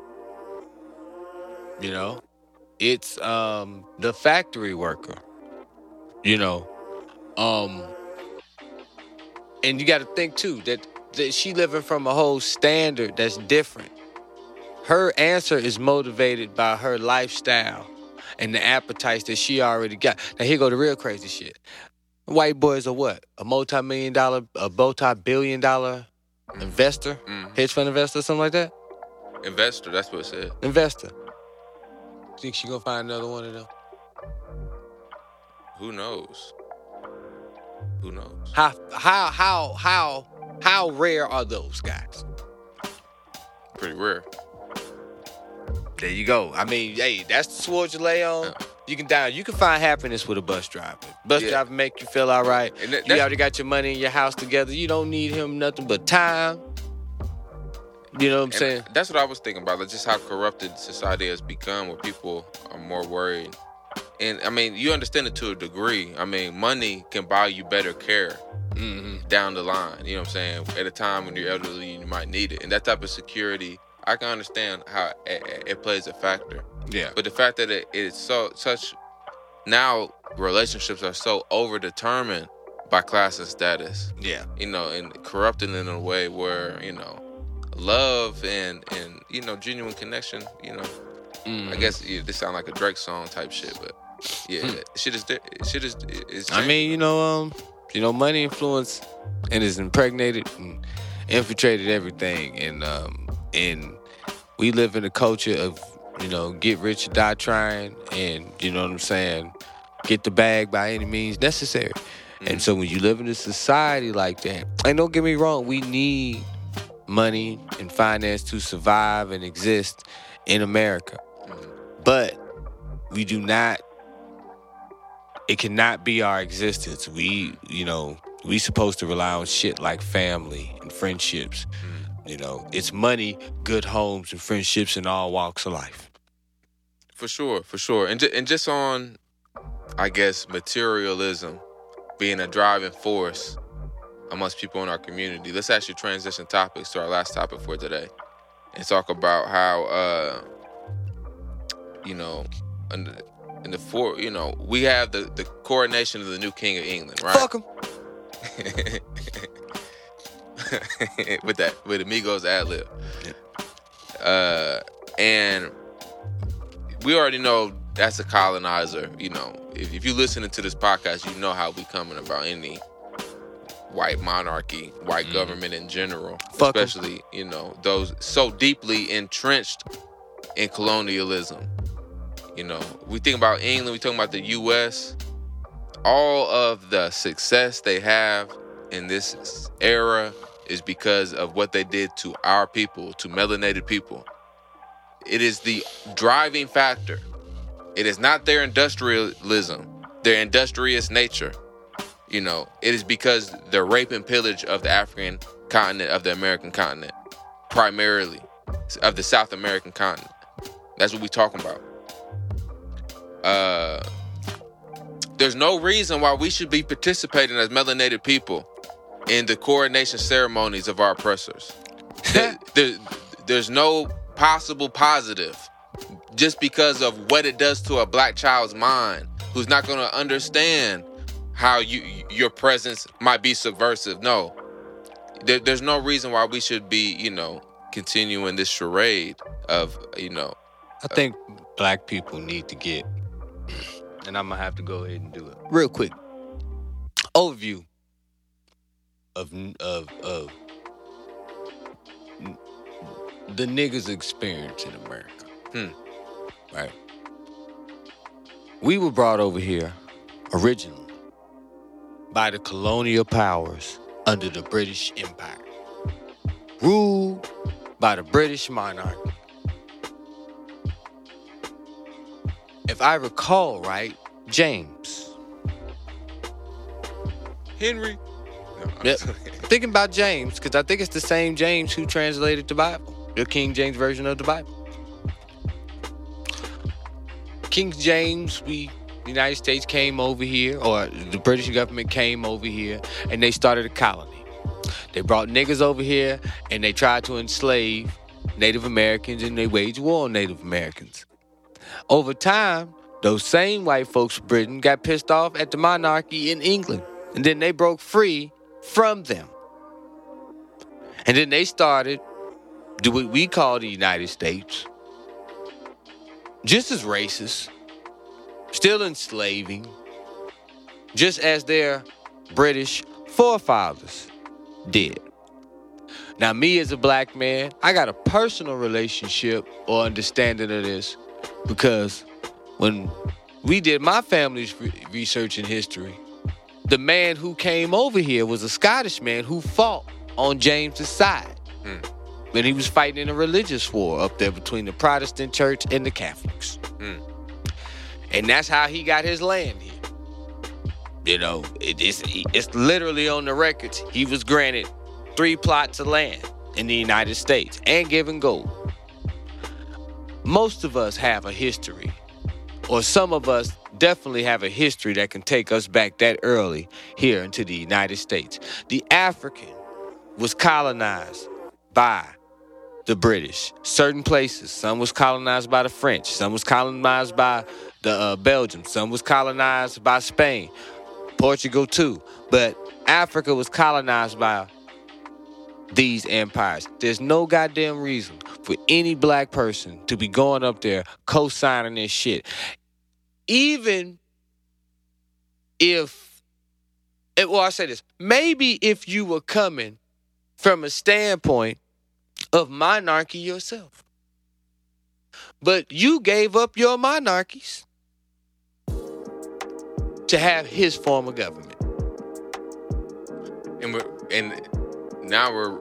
You know? It's um, the factory worker. You know? Um, and you got to think, too, that... that she living from a whole standard that's different. Her answer is motivated by her lifestyle and the appetites that she already got. Now here go the real crazy shit. White boys are what? A multi-million dollar, a multi-billion dollar mm. investor? Mm. Hedge fund investor, something like that? Investor, that's what it said. Investor. Think she gonna find another one of them? Who knows? Who knows? How, how, how, how How rare are those guys? Pretty rare. There you go. I mean, hey, that's the sword you lay on. Uh, you can down. You can find happiness with a bus driver. Bus yeah. driver make you feel all right. And that, you already got your money and your house together. You don't need him nothing but time. You know what I'm saying? That's what I was thinking about. Like just how corrupted society has become, where people are more worried. And I mean, you understand it to a degree. I mean, money can buy you better care. Mm-hmm. Down the line, you know what I'm saying? At a time when you're elderly, you might need it. And that type of security, I can understand how it, it plays a factor. Yeah. But the fact that it, it's so such now relationships are so overdetermined by class and status. Yeah. You know, and corrupted in a way where, you know, love and, and you know, genuine connection, you know. Mm. I guess yeah, this sounds like a Drake song type shit, but yeah, mm. shit is shit is. is I mean, you know, um. You know, money influence and is impregnated and infiltrated everything. And um, and we live in a culture of, you know, get rich or die trying. And, you know what I'm saying, get the bag by any means necessary. Mm-hmm. And so when you live in a society like that, and don't get me wrong, we need money and finance to survive and exist in America. Mm-hmm. But we do not. It cannot be our existence. We, you know, we supposed to rely on shit like family and friendships. Mm. You know, it's money, good homes, and friendships in all walks of life. For sure, for sure. And, ju- and just on, I guess, materialism being a driving force amongst people in our community, let's actually transition topics to our last topic for today and talk about how, uh, you know... Under- And the four, you know, we have the, the coronation of the new King of England, right? Fuck him. with that with Amigos ad lib. Uh, and we already know that's a colonizer. You know, if, if you're listening to this podcast, you know how we coming about any white monarchy, white mm-hmm. government in general, Fuck especially, em. you know, those so deeply entrenched in colonialism. You know, we think about England, we talking about the U S, all of the success they have in this era is because of what they did to our people, to melanated people. It is the driving factor. It is not their industrialism, their industrious nature. You know, it is because the rape and pillage of the African continent, of the American continent, primarily, of the South American continent. That's what we're talking about. Uh, there's no reason why we should be participating as melanated people in the coronation ceremonies of our oppressors. there, there, there's no possible positive just because of what it does to a black child's mind who's not going to understand how you your presence might be subversive. No, there, there's no reason why we should be, you know, continuing this charade of, you know. I think uh, black people need to get... And I'm going to have to go ahead and do it. Real quick. Overview of of of the niggas' experience in America. Hmm. Right. We were brought over here originally by the colonial powers under the British Empire, ruled by the British monarchy. If I recall right, James. Henry. No, yep. Thinking about James, because I think it's the same James who translated the Bible, the King James version of the Bible. King James, we, the United States came over here, or the British government came over here, and they started a colony. They brought niggas over here, and they tried to enslave Native Americans, and they waged war on Native Americans. Over time, those same white folks from Britain got pissed off at the monarchy in England. And then they broke free from them. And then they started do what we call the United States. Just as racist. Still enslaving. Just as their British forefathers did. Now, me as a black man, I got a personal relationship or understanding of this. Because when we did my family's re- research in history, the man who came over here was a Scottish man who fought on James's side. Mm. And he was fighting in a religious war up there between the Protestant church and the Catholics. Mm. And that's how he got his land here. You know, it, it's, it's literally on the records. He was granted three plots of land in the United States and given gold. Most of us have a history, or some of us definitely have a history that can take us back that early here into the United States. The African was colonized by the British. Certain places, some was colonized by the French, some was colonized by the uh, Belgium, some was colonized by Spain, Portugal too. But Africa was colonized by these empires. There's no goddamn reason for any black person to be going up there co-signing this shit. Even if, well, I say this, maybe if you were coming from a standpoint of monarchy yourself. But you gave up your monarchies to have his form of government. And we're, and now we're,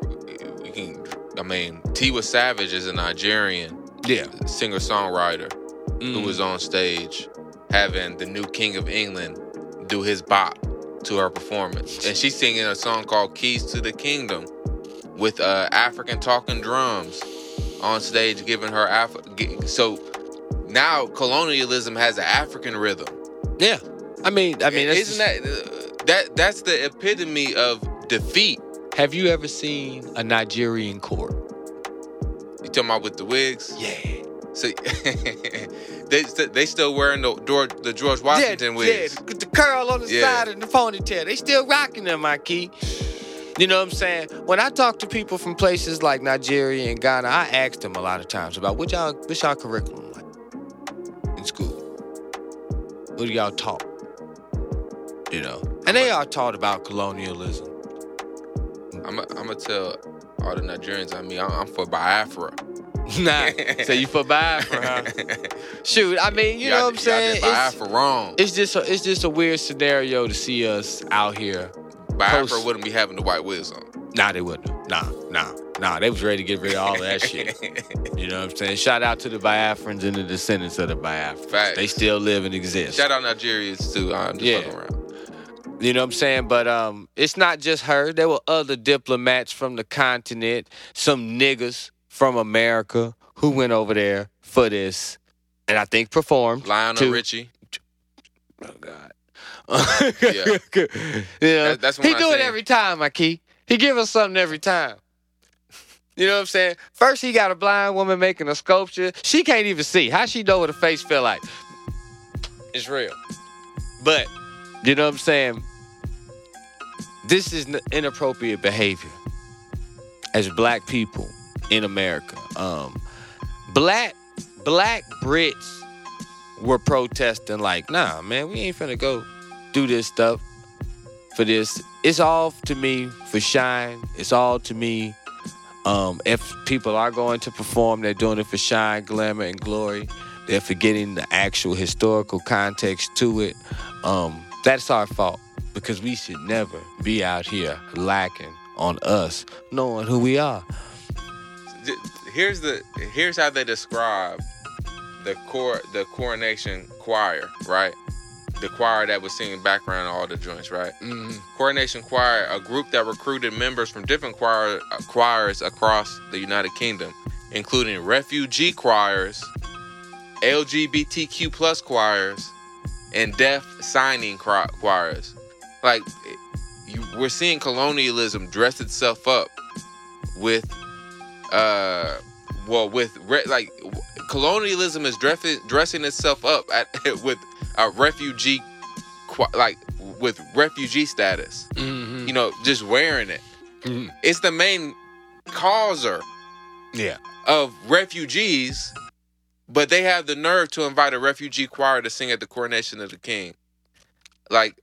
we can... I mean, Tiwa Savage is a Nigerian yeah. singer-songwriter mm. who was on stage having the new King of England do his bop to her performance. And she's singing a song called Keys to the Kingdom with uh, African talking drums on stage giving her... Af- so now colonialism has an African rhythm. Yeah. I mean... I mean, Isn't just... that, that... That's the epitome of defeat. Have you ever seen a Nigerian court? You talking about with the wigs? Yeah. So they they still wearing the George, the George Washington yeah, wigs. Yeah, the curl on the yeah. side and the ponytail. They still rocking them, Ahki. You know what I'm saying? When I talk to people from places like Nigeria and Ghana, I ask them a lot of times about what y'all, what's y'all curriculum like in school? What do y'all taught? You know? And they all taught about colonialism. I'm gonna tell all the Nigerians I mean, I'm for Biafra. Nah, so you for Biafra, huh? Shoot, I mean, you y'all, know what I'm saying? Biafra wrong. It's just, a, it's just a weird scenario to see us out here. Biafra post- wouldn't be having the white wiz on. Nah, they wouldn't. Nah, nah, nah. They was ready to get rid of all of that shit. You know what I'm saying? Shout out to the Biafrans and the descendants of the Biafrans. Facts. They still live and exist. Shout out Nigerians too. I'm just yeah. fucking around. You know what I'm saying? But um, it's not just her. There were other diplomats from the continent, some niggas from America who went over there for this, and I think performed. Lionel to, Richie. To, oh, God. Yeah. You know, that, that's what he I do said. It every time, Ahki. He give us something every time. You know what I'm saying? First, he got a blind woman making a sculpture. She can't even see. How she know what her face feel like? It's real. But... you know what I'm saying? This is inappropriate behavior as black people in America. Um, black black Brits were protesting like, nah, man, we ain't finna go do this stuff for this. It's all to me for shine. It's all to me. Um, if people are going to perform, they're doing it for shine, glamour, and glory. They're forgetting the actual historical context to it. Um... That's our fault, because we should never be out here lacking on us, knowing who we are. Here's the here's how they describe the cor, the coronation choir, right? The choir that was singing background all the joints, right? Mm-hmm. Coronation choir, a group that recruited members from different choir, choirs across the United Kingdom, including refugee choirs, L G B T Q plus choirs, and deaf signing choirs. Like, you, we're seeing colonialism dress itself up with, uh, well, with, re- like, colonialism is dress- dressing itself up at, with a refugee, like, with refugee status. Mm-hmm. You know, just wearing it. Mm-hmm. It's the main causer yeah. of refugees. But they have the nerve to invite a refugee choir to sing at the coronation of the king. Like,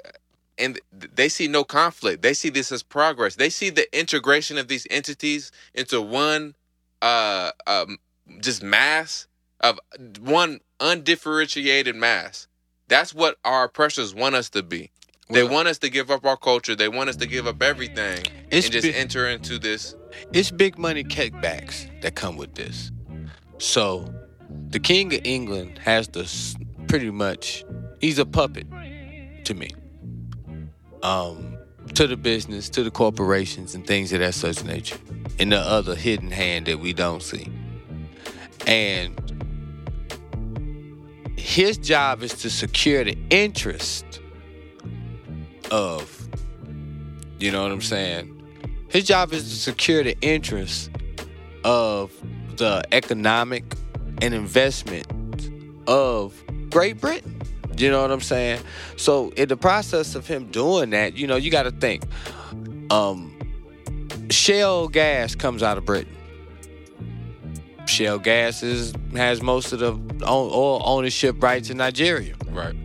and they see no conflict. They see this as progress. They see the integration of these entities into one uh, um, just mass of one undifferentiated mass. That's what our oppressors want us to be. They want us to give up our culture. They want us to give up everything it's and just big, enter into this. It's big money kickbacks that come with this. So... the King of England has the pretty much, he's a puppet to me, um, to the business, to the corporations and things of that such nature, and the other hidden hand that we don't see. And his job is to secure the interest of, you know what I'm saying? His job is to secure the interest of the economic and investment of Great Britain. You know what I'm saying? So in the process of him doing that, you know, you got to think. Um, Shell Gas comes out of Britain. Shell Gas is, has most of the oil ownership rights in Nigeria. Right.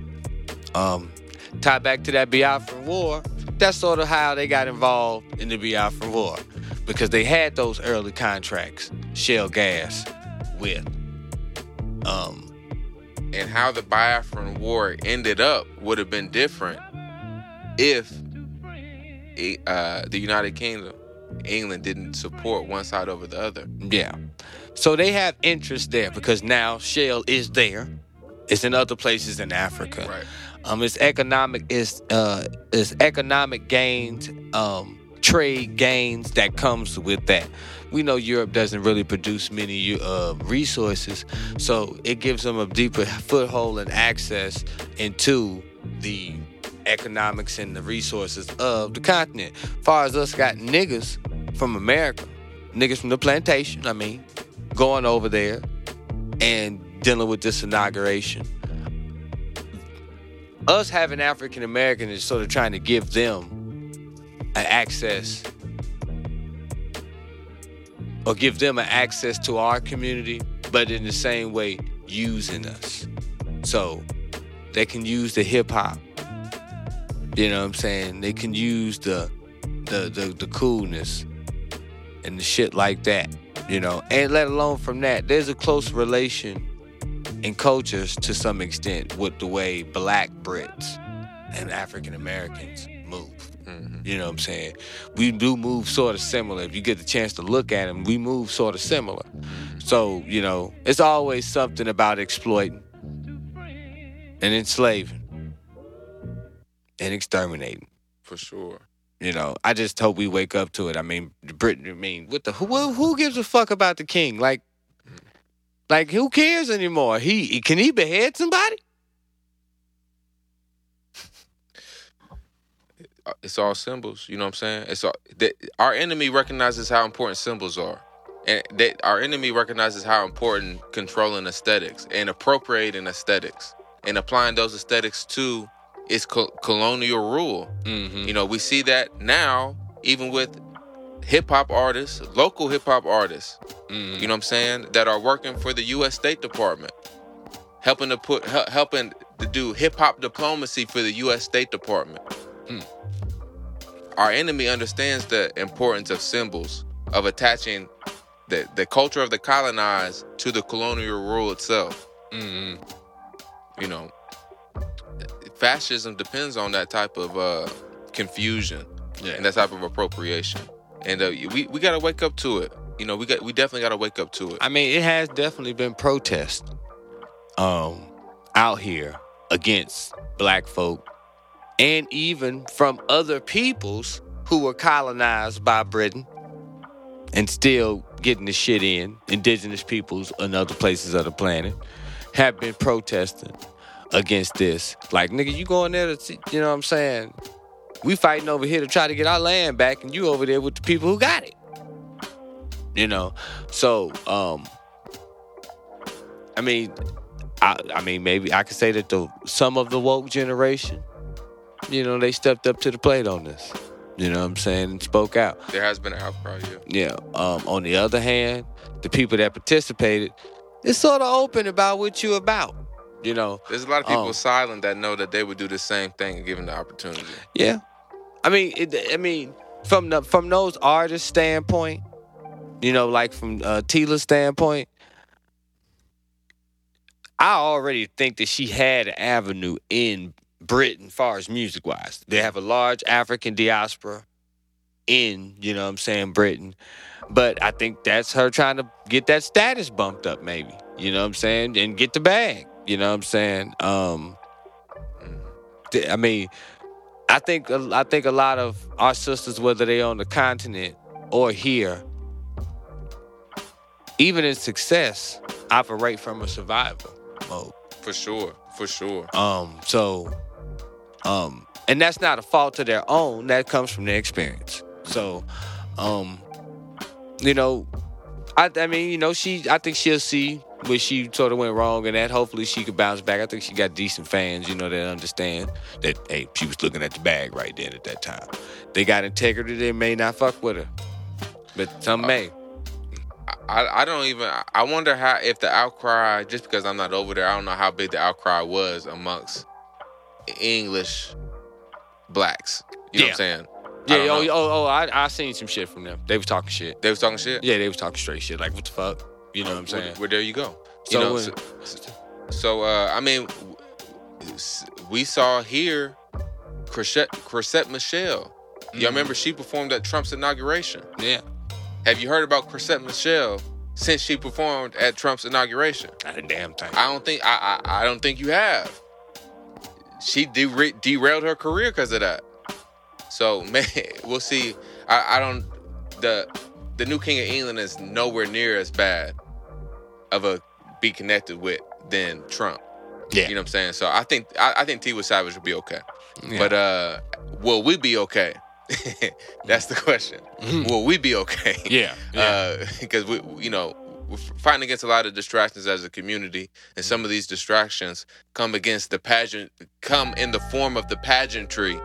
Um, tie back to that Biafran War. That's sort of how they got involved in the Biafran War, because they had those early contracts, Shell Gas, with... Um, and how the Biafran War ended up would have been different if uh, the United Kingdom, England, didn't support one side over the other. Yeah. So they have interest there, because now Shell is there. It's in other places in Africa. Right. Um, it's economic. It's uh, it's economic gains. Um. Trade gains that comes with that. We know Europe doesn't really produce many uh, resources, so it gives them a deeper foothold and access into the economics and the resources of the continent. Far as us got niggas from America, niggas from the plantation, I mean, going over there and dealing with this inauguration. Us having African Americans is sort of trying to give them access or give them an access to our community, but in the same way using us. So they can use the hip hop. You know what I'm saying? They can use the the the, the coolness and the shit like that. You know, and let alone from that, there's a close relation in cultures to some extent with the way Black Brits and African Americans move. Mm-hmm. You know what I'm saying? We do move sort of similar. If you get the chance to look at them, we move sort of similar. Mm-hmm. So, you know, it's always something about exploiting and enslaving and exterminating. For sure. You know, I just hope we wake up to it. I mean, Britain. I mean, what the who? Who gives a fuck about the king? Like, like who cares anymore? He can he behead somebody? It's all symbols. You know what I'm saying? It's all that our enemy recognizes how important symbols are, and that our enemy recognizes how important controlling aesthetics and appropriating aesthetics and applying those aesthetics to. It's co- colonial rule. Mm-hmm. You know, we see that now, even with hip-hop artists, local hip-hop artists, mm-hmm. you know what I'm saying, that are working for the U S State Department, helping to put, h- helping to do hip-hop diplomacy for the U S State Department. Mm. Our enemy understands the importance of symbols, of attaching the, the culture of the colonized to the colonial rule itself. Mm-hmm. You know, fascism depends on that type of uh, confusion yeah. and that type of appropriation, and uh, we we gotta wake up to it. You know, we got we definitely gotta wake up to it. I mean, it has definitely been protest, um, out here against Black folk, and even from other peoples who were colonized by Britain, and still getting the shit in. Indigenous peoples in other places of the planet have been protesting against this. Like, nigga, you going there to see, you know what I'm saying? We fighting over here to try to get our land back, and you over there with the people who got it. You know? So, um, I mean, I, I mean, maybe I could say that the some of the woke generation, you know, they stepped up to the plate on this. You know what I'm saying? And spoke out. There has been an outcry, yeah. Yeah. Um, on the other hand, the people that participated, it's sort of open about what you about. You know, there's a lot of people um, silent that know that they would do the same thing given the opportunity. Yeah, I mean, it, I mean, from the from those artists' standpoint, you know, like from uh, Tila's standpoint, I already think that she had an avenue in Britain, far as music wise. They have a large African diaspora in, you know, what I'm saying, Britain, but I think that's her trying to get that status bumped up, maybe. You know what I'm saying, and get the bag. You know what I'm saying? Um, th- I mean, I think I think a lot of our sisters, whether they on the continent or here, even in success, operate from a survival mode. For sure, for sure. Um, so, um, and that's not a fault of their own. That comes from their experience. So, um, you know, I, I mean, you know, she. I think she'll see. Where she sort of went wrong, and that hopefully she could bounce back. I think she got decent fans, you know, that understand that, hey, she was looking at the bag right then at that time. They got integrity. They may not fuck with her, but some uh, may. I, I don't even. I wonder how if the outcry, just because I'm not over there, I don't know how big the outcry was amongst English blacks. You know yeah. what I'm saying? Yeah. Oh, oh, oh. I, I seen some shit from them. They was talking shit. They was talking shit. Yeah, they was talking straight shit. Like, what the fuck? You know what I'm saying? Well, well there you go. You so, know, so, so uh, I mean, we saw here Chrisette, Chrisette Michelle. Mm-hmm. Y'all remember she performed at Trump's inauguration? Yeah. Have you heard about Chrisette Michelle since she performed at Trump's inauguration? Not a damn thing. I don't think I I, I don't think you have. She de- derailed her career because of that. So man, we'll see. I, I don't the the new King of England is nowhere near as bad. Of a be connected with than Trump. Yeah. You know what I'm saying? So I think I, I think Tiwa Savage will be okay. Yeah. But uh, will we be okay? That's the question. Mm-hmm. Will we be okay? Yeah. Because yeah. uh, we, you know, we're fighting against a lot of distractions as a community, and some of these distractions come against the pageant, come in the form of the pageantry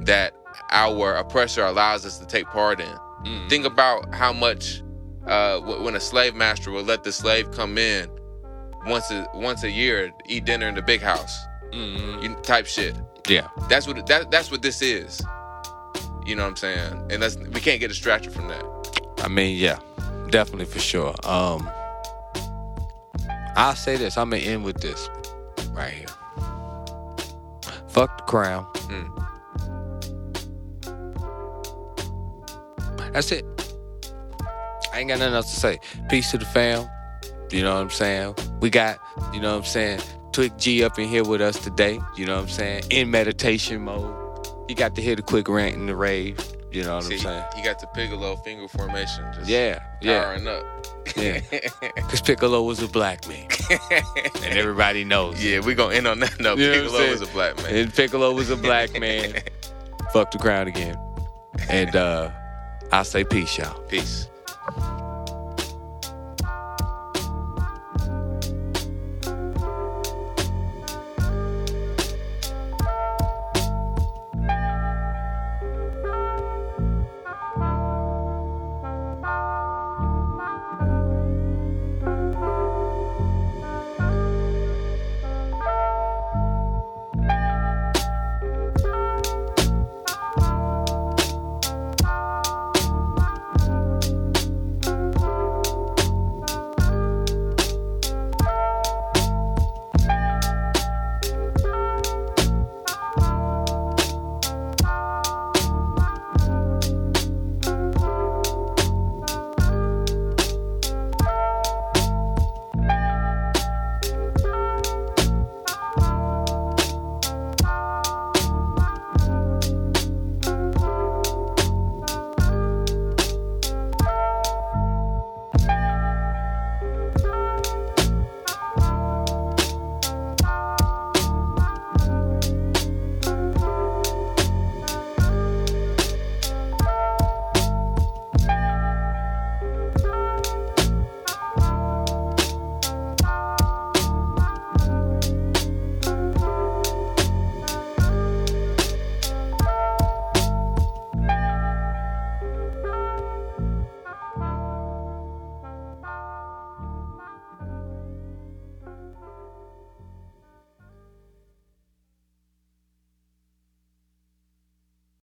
that our oppressor allows us to take part in. Mm-hmm. Think about how much. uh, when a slave master would let the slave come in once a, once a year, eat dinner in the big house, mm-hmm. you, type shit. Yeah, that's what that, that's what this is. You know what I'm saying? And that's, we can't get distracted from that. I mean, yeah, definitely for sure. Um, I'll say this. I'm gonna end with this right here. Fuck the crown. Mm. That's it. I ain't got nothing else to say. Peace to the fam. You know what I'm saying? We got, you know what I'm saying, Twig G up in here with us today. You know what I'm saying? In meditation mode. You got to hear the quick rant and the rave. You know what See, I'm saying? You got the Piccolo finger formation. Just yeah, yeah. Powering up. Yeah. Because Piccolo was a black man. And everybody knows. Yeah, we're going to end on that note. You Piccolo was a black man. And Piccolo was a black man. Fuck the crown again. And uh, I'll say peace, y'all. Peace.